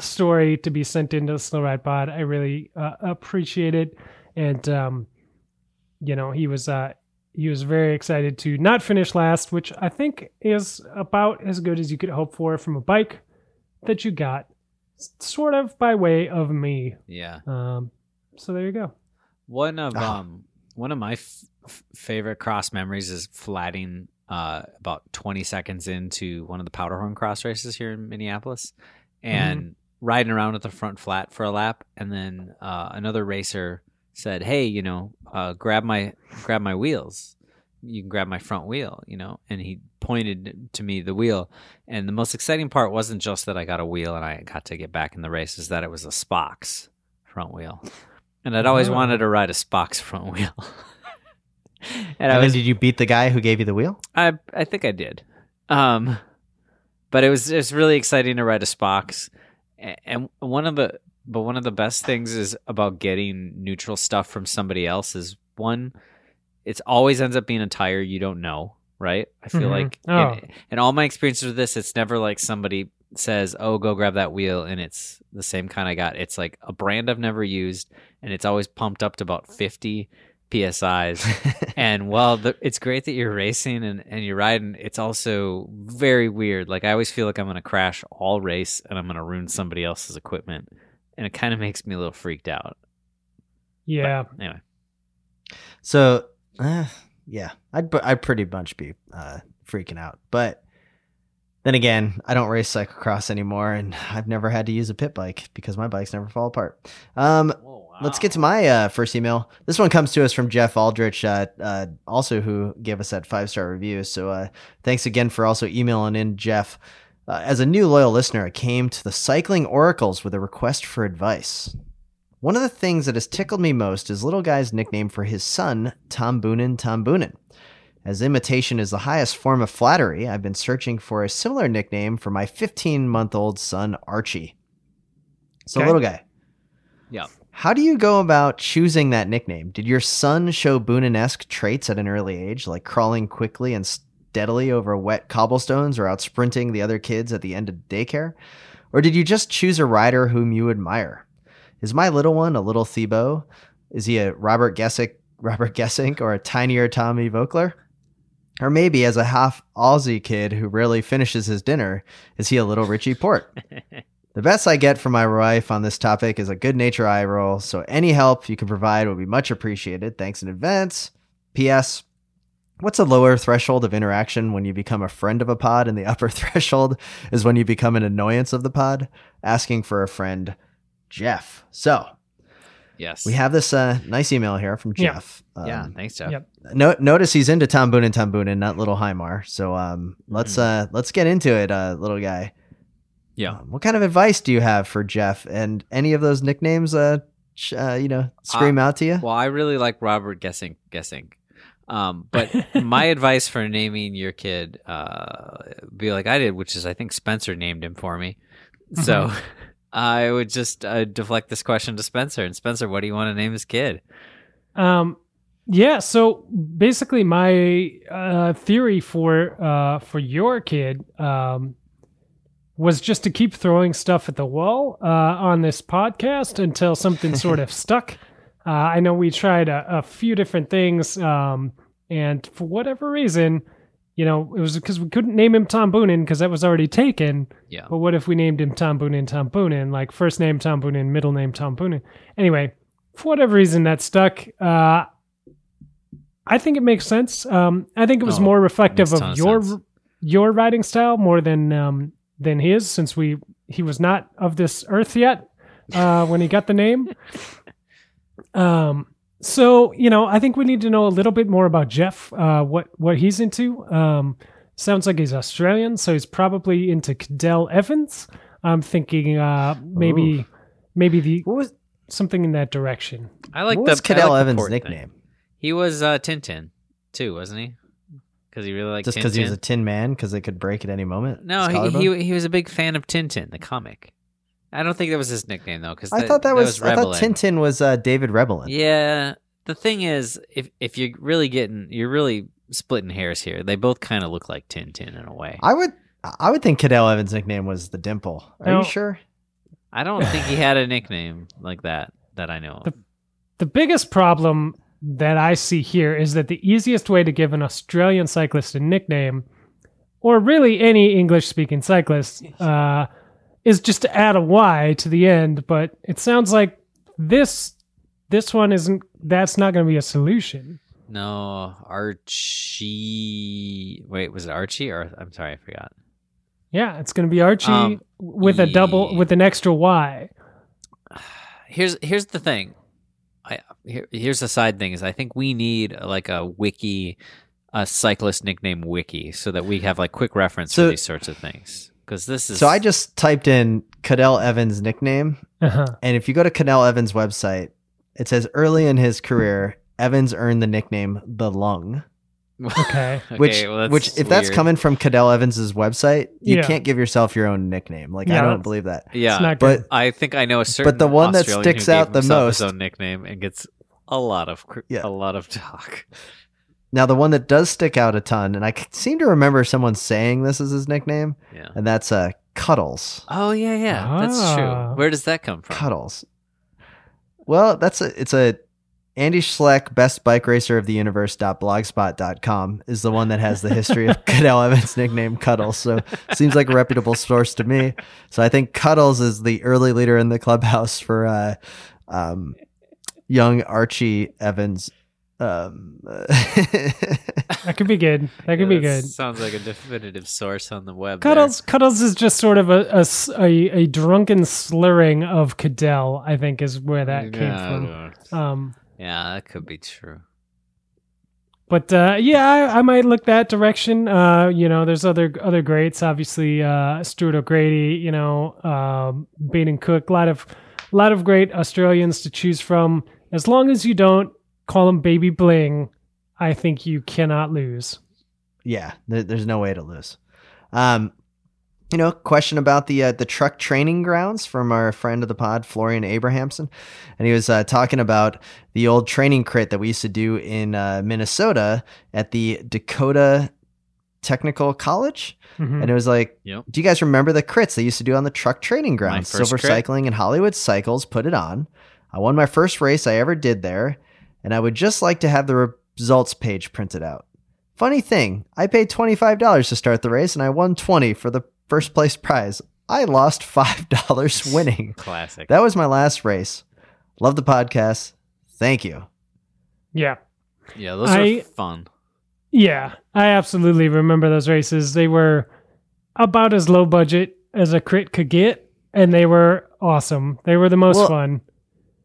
story to be sent into the Slow Ride Pod. I really appreciate it, and he was. he was very excited to not finish last, which I think is about as good as you could hope for from a bike that you got sort of by way of me. Yeah. So there you go. One of my favorite cross memories is flatting about 20 seconds into one of the Powderhorn Cross races here in Minneapolis and riding around with the front flat for a lap. And then another racer said, hey, you know, grab my wheels. You can grab my front wheel, you know, and he pointed to me the wheel. And the most exciting part wasn't just that I got a wheel and I got to get back in the race, is that it was a Spox front wheel. And I'd always wanted to ride a Spox front wheel. and did you beat the guy who gave you the wheel? I think I did. But it was really exciting to ride a Spox. And one of the best things is about getting neutral stuff from somebody else is one, it always ends up being a tire you don't know, right? I feel like in all my experiences with this, it's never like somebody says, oh, go grab that wheel, and it's the same kind I got. It's like a brand I've never used, and it's always pumped up to about 50 PSIs. And while it's great that you're racing and you're riding, it's also very weird. Like I always feel like I'm going to crash all race, and I'm going to ruin somebody else's equipment. And it kind of makes me a little freaked out. Yeah. But anyway. So... yeah, I'd pretty much be freaking out. But then again, I don't race cyclocross anymore, and I've never had to use a pit bike because my bikes never fall apart. Let's get to my first email. This one comes to us from Jeff Aldrich, also who gave us that 5-star review. So thanks again for also emailing in, Jeff. As a new loyal listener, I came to the Cycling Oracles with a request for advice. One of the things that has tickled me most is little guy's nickname for his son, Tom Boonen, Tom Boonen. As imitation is the highest form of flattery, I've been searching for a similar nickname for my 15-month-old son, Archie. So okay. Little guy. Yeah. How do you go about choosing that nickname? Did your son show Boonen-esque traits at an early age, like crawling quickly and steadily over wet cobblestones or out sprinting the other kids at the end of daycare? Or did you just choose a rider whom you admire? Is my little one a little Thibaut? Is he a Robert Gesink, or a tinier Tommy Vogler? Or maybe as a half Aussie kid who rarely finishes his dinner, is he a little Richie Porte? The best I get from my wife on this topic is a good nature eye roll, so any help you can provide will be much appreciated. Thanks in advance. P.S. What's a lower threshold of interaction when you become a friend of a pod, and the upper threshold is when you become an annoyance of the pod? Asking for a friend, Jeff. So yes, we have this nice email here from Jeff. Yep. Thanks, Jeff. Yep. Notice he's into Tom Boonen, not little Highmar. So let's get into it, little guy. Yeah. What kind of advice do you have for Jeff, and any of those nicknames scream out to you? Well, I really like Robert Gesink. But my advice for naming your kid be like I did, which is I think Spencer named him for me. So I would just deflect this question to Spencer. And Spencer, what do you want to name his kid? So basically my theory for your kid was just to keep throwing stuff at the wall on this podcast until something sort of stuck. I know we tried a few different things, and for whatever reason, you know, it was because we couldn't name him Tom Boonen because that was already taken. Yeah. But what if we named him Tom Boonen, like first name Tom Boonen, middle name Tom Boonen? Anyway, for whatever reason that stuck. I think it makes sense. I think it was more reflective of your riding style more than his, since he was not of this earth yet when he got the name. So, you know, I think we need to know a little bit more about Jeff, what he's into. Sounds like he's Australian, so he's probably into Cadel Evans. I'm thinking maybe something in that direction. Evans' nickname? Thing. He was Tintin, too, wasn't he? Because he really liked Tintin. Just because he was a tin man, because they could break at any moment? No, he was a big fan of Tintin, the comic. I don't think that was his nickname, though, because I thought that was Rebelin. I thought Tintin was David Rebelin. Yeah, the thing is, if you're really you're really splitting hairs here. They both kind of look like Tintin in a way. I would think Cadel Evans' nickname was the Dimple. Are you sure? I don't think he had a nickname like that I know of. The biggest problem that I see here is that the easiest way to give an Australian cyclist a nickname, or really any English-speaking cyclist, is just to add a Y to the end. But it sounds like this one isn't. That's not going to be a solution. No, Archie. Wait, was it Archie? Or I'm sorry, I forgot. Yeah, it's going to be Archie with a double, with an extra Y. Here's the thing. Here's the side thing is I think we need like a wiki, a cyclist nickname wiki, so that we have like quick reference for these sorts of things. Because this is. So I just typed in Cadel Evans nickname, and if you go to Cadel Evans' website, it says early in his career, Evans earned the nickname "The Lung." Okay. Which if weird. That's coming from Cadel Evans' website, you can't give yourself your own nickname. Like I don't believe that. Yeah, but I think I know a certain. But the one Australian that sticks out the most, his own nickname, and gets a lot of talk. Now the one that does stick out a ton, and I seem to remember someone saying this is his nickname, and that's Cuddles. Oh yeah, that's true. Where does that come from? Cuddles. Well, it's Andy Schleck, best bike racer of the universe.blogspot.com is the one that has the history of Cadel Evans' nickname Cuddles. So it seems like a reputable source to me. So I think Cuddles is the early leader in the clubhouse for young Archie Evans. That could be good. Sounds like a definitive source on the web. Cuddles is just sort of a drunken slurring of Cadel, I think is where that came from. Yeah, that could be true. But I might look that direction. There's other greats, obviously. Stuart O'Grady, Baden Cook, a lot of great Australians to choose from. As long as you don't call them Baby Bling, I think you cannot lose. Yeah, there's no way to lose. Question about the truck training grounds from our friend of the pod, Florian Abrahamson. And he was talking about the old training crit that we used to do in Minnesota at the Dakota Technical College. Mm-hmm. And it was like, do you guys remember the crits they used to do on the truck training grounds? Silver crit. Cycling and Hollywood Cycles put it on. I won my first race I ever did there, and I would just like to have the results page printed out. Funny thing, I paid $25 to start the race, and I won $20 for the first place prize. I lost $5 winning. Classic. That was my last race. Love the podcast. Thank you. Yeah. Yeah, those are fun. Yeah, I absolutely remember those races. They were about as low budget as a crit could get, and they were awesome. They were the most fun.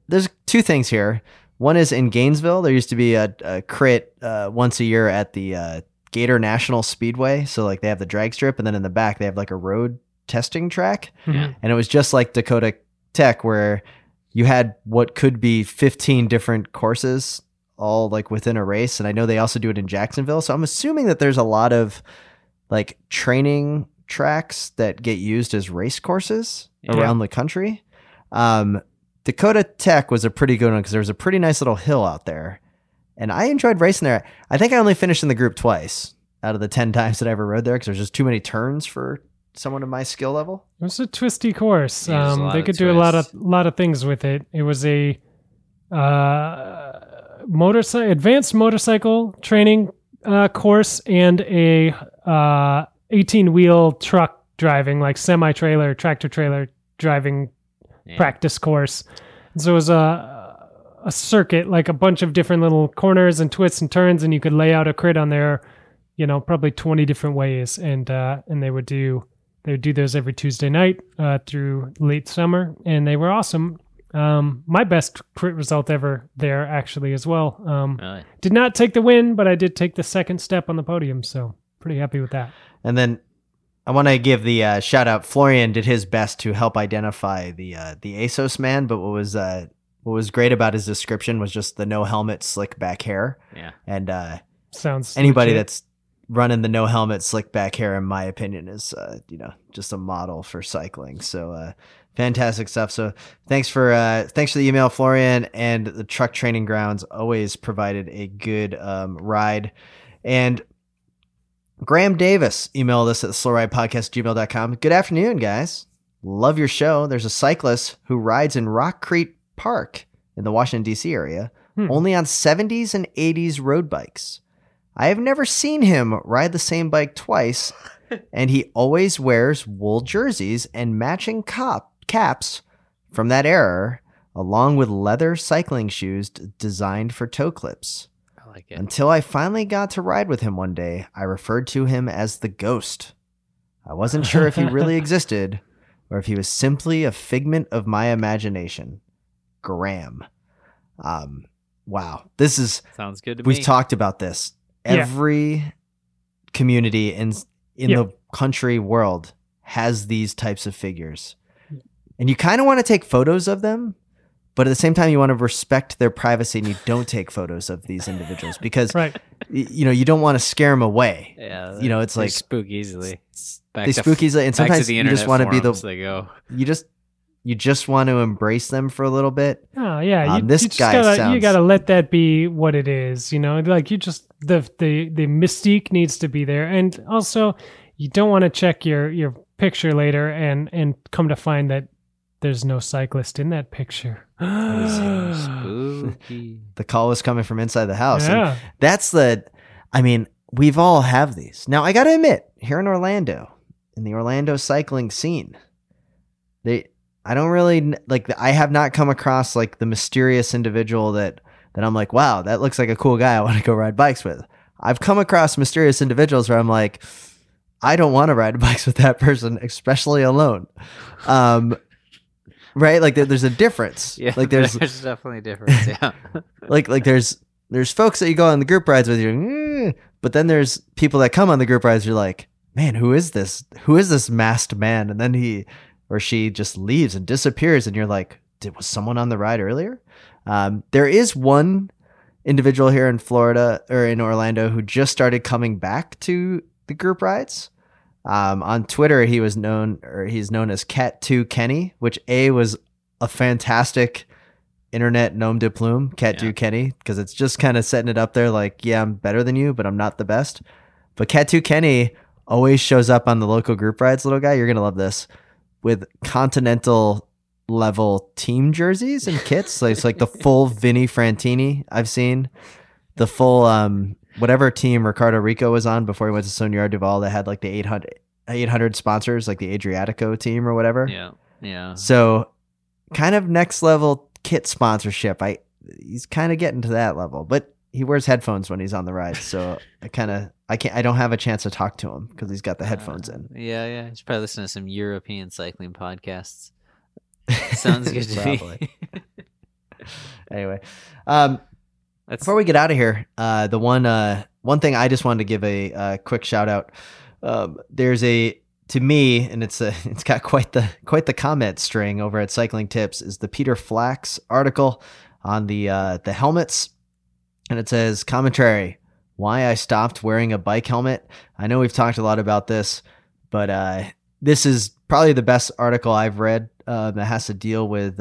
There's two things here. One is in Gainesville, there used to be a crit once a year at the Gator National Speedway. So like they have the drag strip, and then in the back they have like a road testing track. Yeah. And it was just like Dakota Tech, where you had what could be 15 different courses all like within a race. And I know they also do it in Jacksonville. So I'm assuming that there's a lot of like training tracks that get used as race courses around the country. Dakota Tech was a pretty good one because there was a pretty nice little hill out there. And I enjoyed racing there. I think I only finished in the group twice out of the 10 times that I ever rode there because there's just too many turns for someone of my skill level. It was a twisty course. They could do a lot of things with it. It was a advanced motorcycle training course and a 18-wheel truck driving, like semi-trailer, tractor-trailer driving practice course. And so it was a circuit, like a bunch of different little corners and twists and turns, and you could lay out a crit on there, probably 20 different ways. And they would do those every Tuesday night through late summer, and they were awesome. My best crit result ever there actually as well. Really? Did not take the win, but I did take the second step on the podium, so pretty happy with that. And then I want to give the shout out. Florian did his best to help identify the ASOS man, but what was great about his description was just the no helmet, slick back hair. Yeah, and sounds anybody legit. That's running the no helmet, slick back hair, in my opinion, is just a model for cycling. So fantastic stuff. So thanks for the email, Florian, and the truck training grounds always provided a good ride. And Graham Davis emailed us at slowridepodcast@gmail.com. Good afternoon, guys. Love your show. There's a cyclist who rides in Rock Creek Park in the Washington, D.C. area only on 70s and 80s road bikes. I have never seen him ride the same bike twice, and he always wears wool jerseys and matching caps from that era, along with leather cycling shoes designed for toe clips. I like it. Until I finally got to ride with him one day, I referred to him as the Ghost. I wasn't sure if he really existed or if he was simply a figment of my imagination. Graham. Wow. This is... Sounds good to me. We've talked about this. Every community in the country world has these types of figures. And you kind of want to take photos of them, but at the same time, you want to respect their privacy and you don't take photos of these individuals because, you know, you don't want to scare them away. Yeah, you know, it's like spook easily. They spook easily. And sometimes you just want to be you just want to embrace them for a little bit. Oh yeah. You got to let that be what it is. You know, like you just, the mystique needs to be there. And also you don't want to check your picture later and come to find that there's no cyclist in that picture. Spooky. The call was coming from inside the house. Yeah. And that's we've all have these. Now I got to admit, here in Orlando, in the Orlando cycling scene, I have not come across like the mysterious individual that I'm like, wow, that looks like a cool guy I want to go ride bikes with. I've come across mysterious individuals where I'm like, I don't want to ride bikes with that person, especially alone. Right? Like there's a difference. Yeah, like there's definitely a difference. Yeah. like there's folks that you go on the group rides with, but then there's people that come on the group rides. You're like, man, who is this? Who is this masked man? And then he or she just leaves and disappears, and you're like, was someone on the ride earlier? There is one individual here in Florida or in Orlando who just started coming back to the group rides. On Twitter, he's known as Cat2Kenny, which was a fantastic internet nom de plume, Cat2Kenny, because it's just kind of setting it up there like, yeah, I'm better than you, but I'm not the best. But Cat2Kenny always shows up on the local group rides, little guy. You're going to love this. With continental level team jerseys and kits. So it's like the full Vinnie Frantini I've seen. The full... whatever team Ricardo Rico was on before he went to Sonyar Duval that had like the 800 sponsors, like the Adriatico team or whatever. Yeah. Yeah. So kind of next level kit sponsorship. He's kind of getting to that level, but he wears headphones when he's on the ride. So I don't have a chance to talk to him because he's got the headphones in. Yeah. Yeah. He's probably listening to some European cycling podcasts. Sounds good to me. Anyway. Before we get out of here, the one thing I just wanted to give a quick shout out. It's got quite the comment string over at Cycling Tips, is the Peter Flax article on the helmets, and it says commentary: why I stopped wearing a bike helmet. I know we've talked a lot about this, but this is probably the best article I've read that has to deal with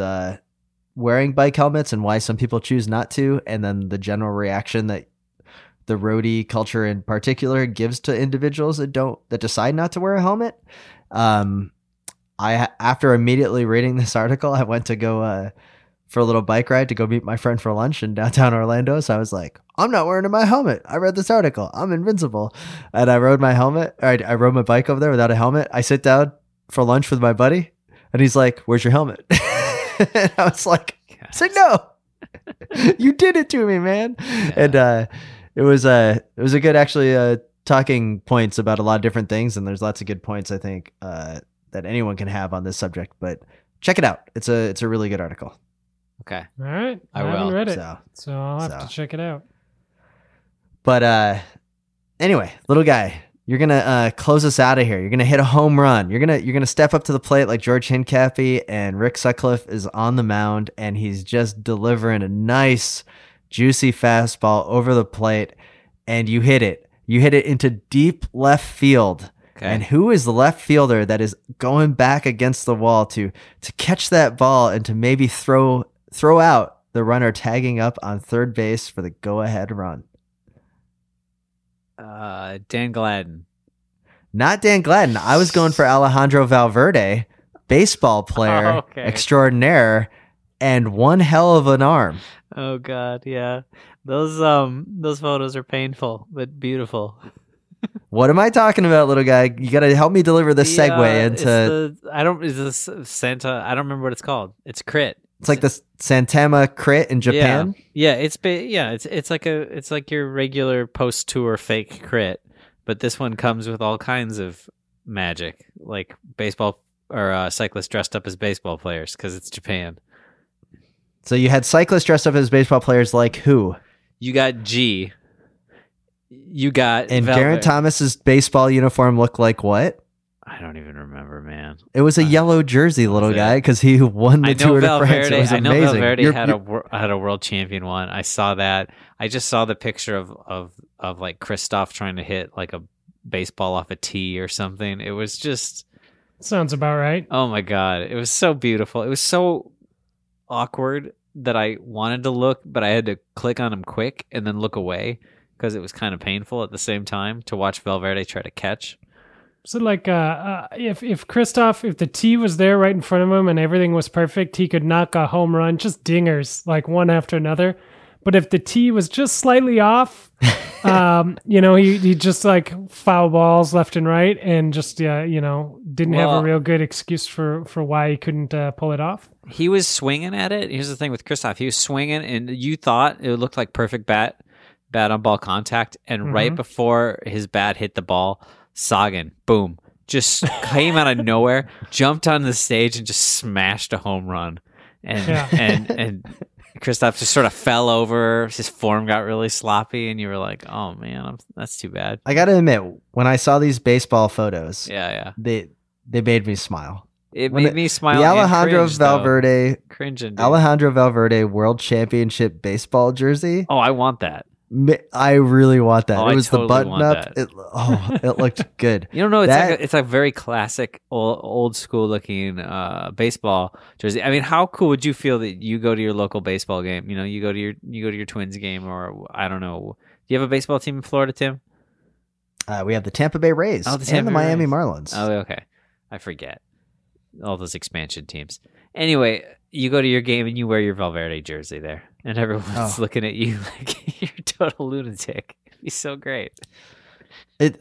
wearing bike helmets and why some people choose not to, and then the general reaction that the roadie culture in particular gives to individuals that decide not to wear a helmet. After immediately reading this article, I went to go for a little bike ride to go meet my friend for lunch in downtown Orlando. So I was like, I'm not wearing my helmet. I read this article. I'm invincible. And I rode my helmet. I rode my bike over there without a helmet. I sit down for lunch with my buddy and he's like, where's your helmet? And I was like, no, you did it to me, man. Yeah. And it was a good, actually, talking points about a lot of different things. And there's lots of good points, I think, that anyone can have on this subject. But check it out. It's a really good article. Okay. All right. I haven't read it, so I'll have to check it out. But anyway, little guy, you're going to close us out of here. You're going to hit a home run. You're going to step up to the plate like George Hincapie, and Rick Sutcliffe is on the mound, and he's just delivering a nice, juicy fastball over the plate, and you hit it. You hit it into deep left field. Okay. And who is the left fielder that is going back against the wall to catch that ball and to maybe throw out the runner tagging up on third base for the go-ahead run? Dan Gladden. Not Dan Gladden. I was going for Alejandro Valverde, baseball player extraordinaire, and one hell of an arm. Oh God, yeah. Those photos are painful, but beautiful. What am I talking about, little guy? You got to help me deliver the segue into. I don't remember what it's called. It's crit. It's like the Santema crit in Japan. Yeah, it's like your regular post tour fake crit, but this one comes with all kinds of magic, like baseball or cyclists dressed up as baseball players because it's Japan. So you had cyclists dressed up as baseball players, like who? You got G. You got and Valverde. Geraint Thomas's baseball uniform looked like what? I don't even remember, man. It was a yellow jersey, little guy, because he won the Tour de France. It was amazing. I know Valverde had a world champion one. I saw that. I just saw the picture of like Kristoff trying to hit like a baseball off a tee or something. It was just sounds about right. Oh my God, it was so beautiful. It was so awkward that I wanted to look, but I had to click on him quick and then look away, because it was kind of painful at the same time to watch Valverde try to catch. So like if the tee was there right in front of him and everything was perfect, he could knock a home run, just dingers, like one after another. But if the tee was just slightly off, he just like foul balls left and right and just, didn't have a real good excuse for why he couldn't pull it off. He was swinging at it. Here's the thing with Kristoff. He was swinging and you thought it looked like perfect bat on ball contact. And right before his bat hit the ball, Sagan, boom, just came out of nowhere, jumped on the stage and just smashed a home run. And Kristoff just sort of fell over. His form got really sloppy, and you were like, "Oh man, that's too bad." I got to admit, when I saw these baseball photos, they made me smile. It made me smile. The Alejandro Valverde World Championship baseball jersey. Oh, I want that. I really want that. Oh, it was totally the button up. It looked good. You don't know. It's like very classic, old school looking baseball jersey. I mean, how cool would you feel that you go to your local baseball game? You know, you go to your Twins game, or I don't know. Do you have a baseball team in Florida, Tim? We have the Tampa Bay Rays and the Miami Marlins. Oh, okay. I forget all those expansion teams. Anyway, you go to your game and you wear your Valverde jersey there. And everyone's looking at you like you're a total lunatic. It'd be so great. It's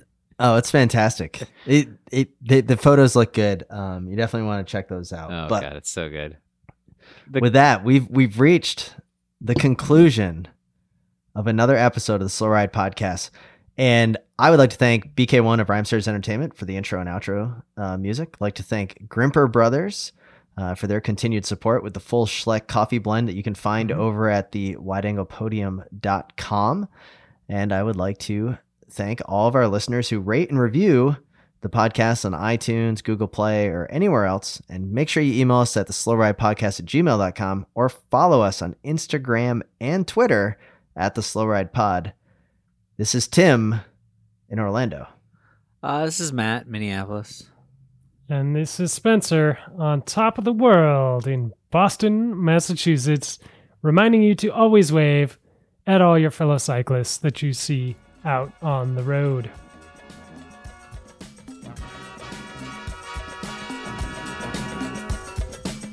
fantastic. The photos look good. You definitely want to check those out. Oh God, it's so good. With that, we've reached the conclusion of another episode of the Slow Ride Podcast. And I would like to thank BK1 of Rhymesters Entertainment for the intro and outro music. I'd like to thank Grimpeur Brothers for their continued support with the full Schleck coffee blend that you can find over at the wideanglepodium.com. And I would like to thank all of our listeners who rate and review the podcast on iTunes, Google Play, or anywhere else. And make sure you email us at theslowridepodcast@gmail.com or follow us on Instagram and Twitter at theslowridepod. This is Tim in Orlando. This is Matt, Minneapolis. And this is Spencer on top of the world in Boston, Massachusetts, reminding you to always wave at all your fellow cyclists that you see out on the road.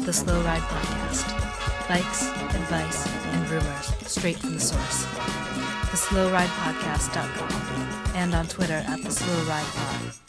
The Slow Ride Podcast. Likes, advice, and rumors straight from the source. TheSlowRidePodcast.com and on Twitter at TheSlowRidePod.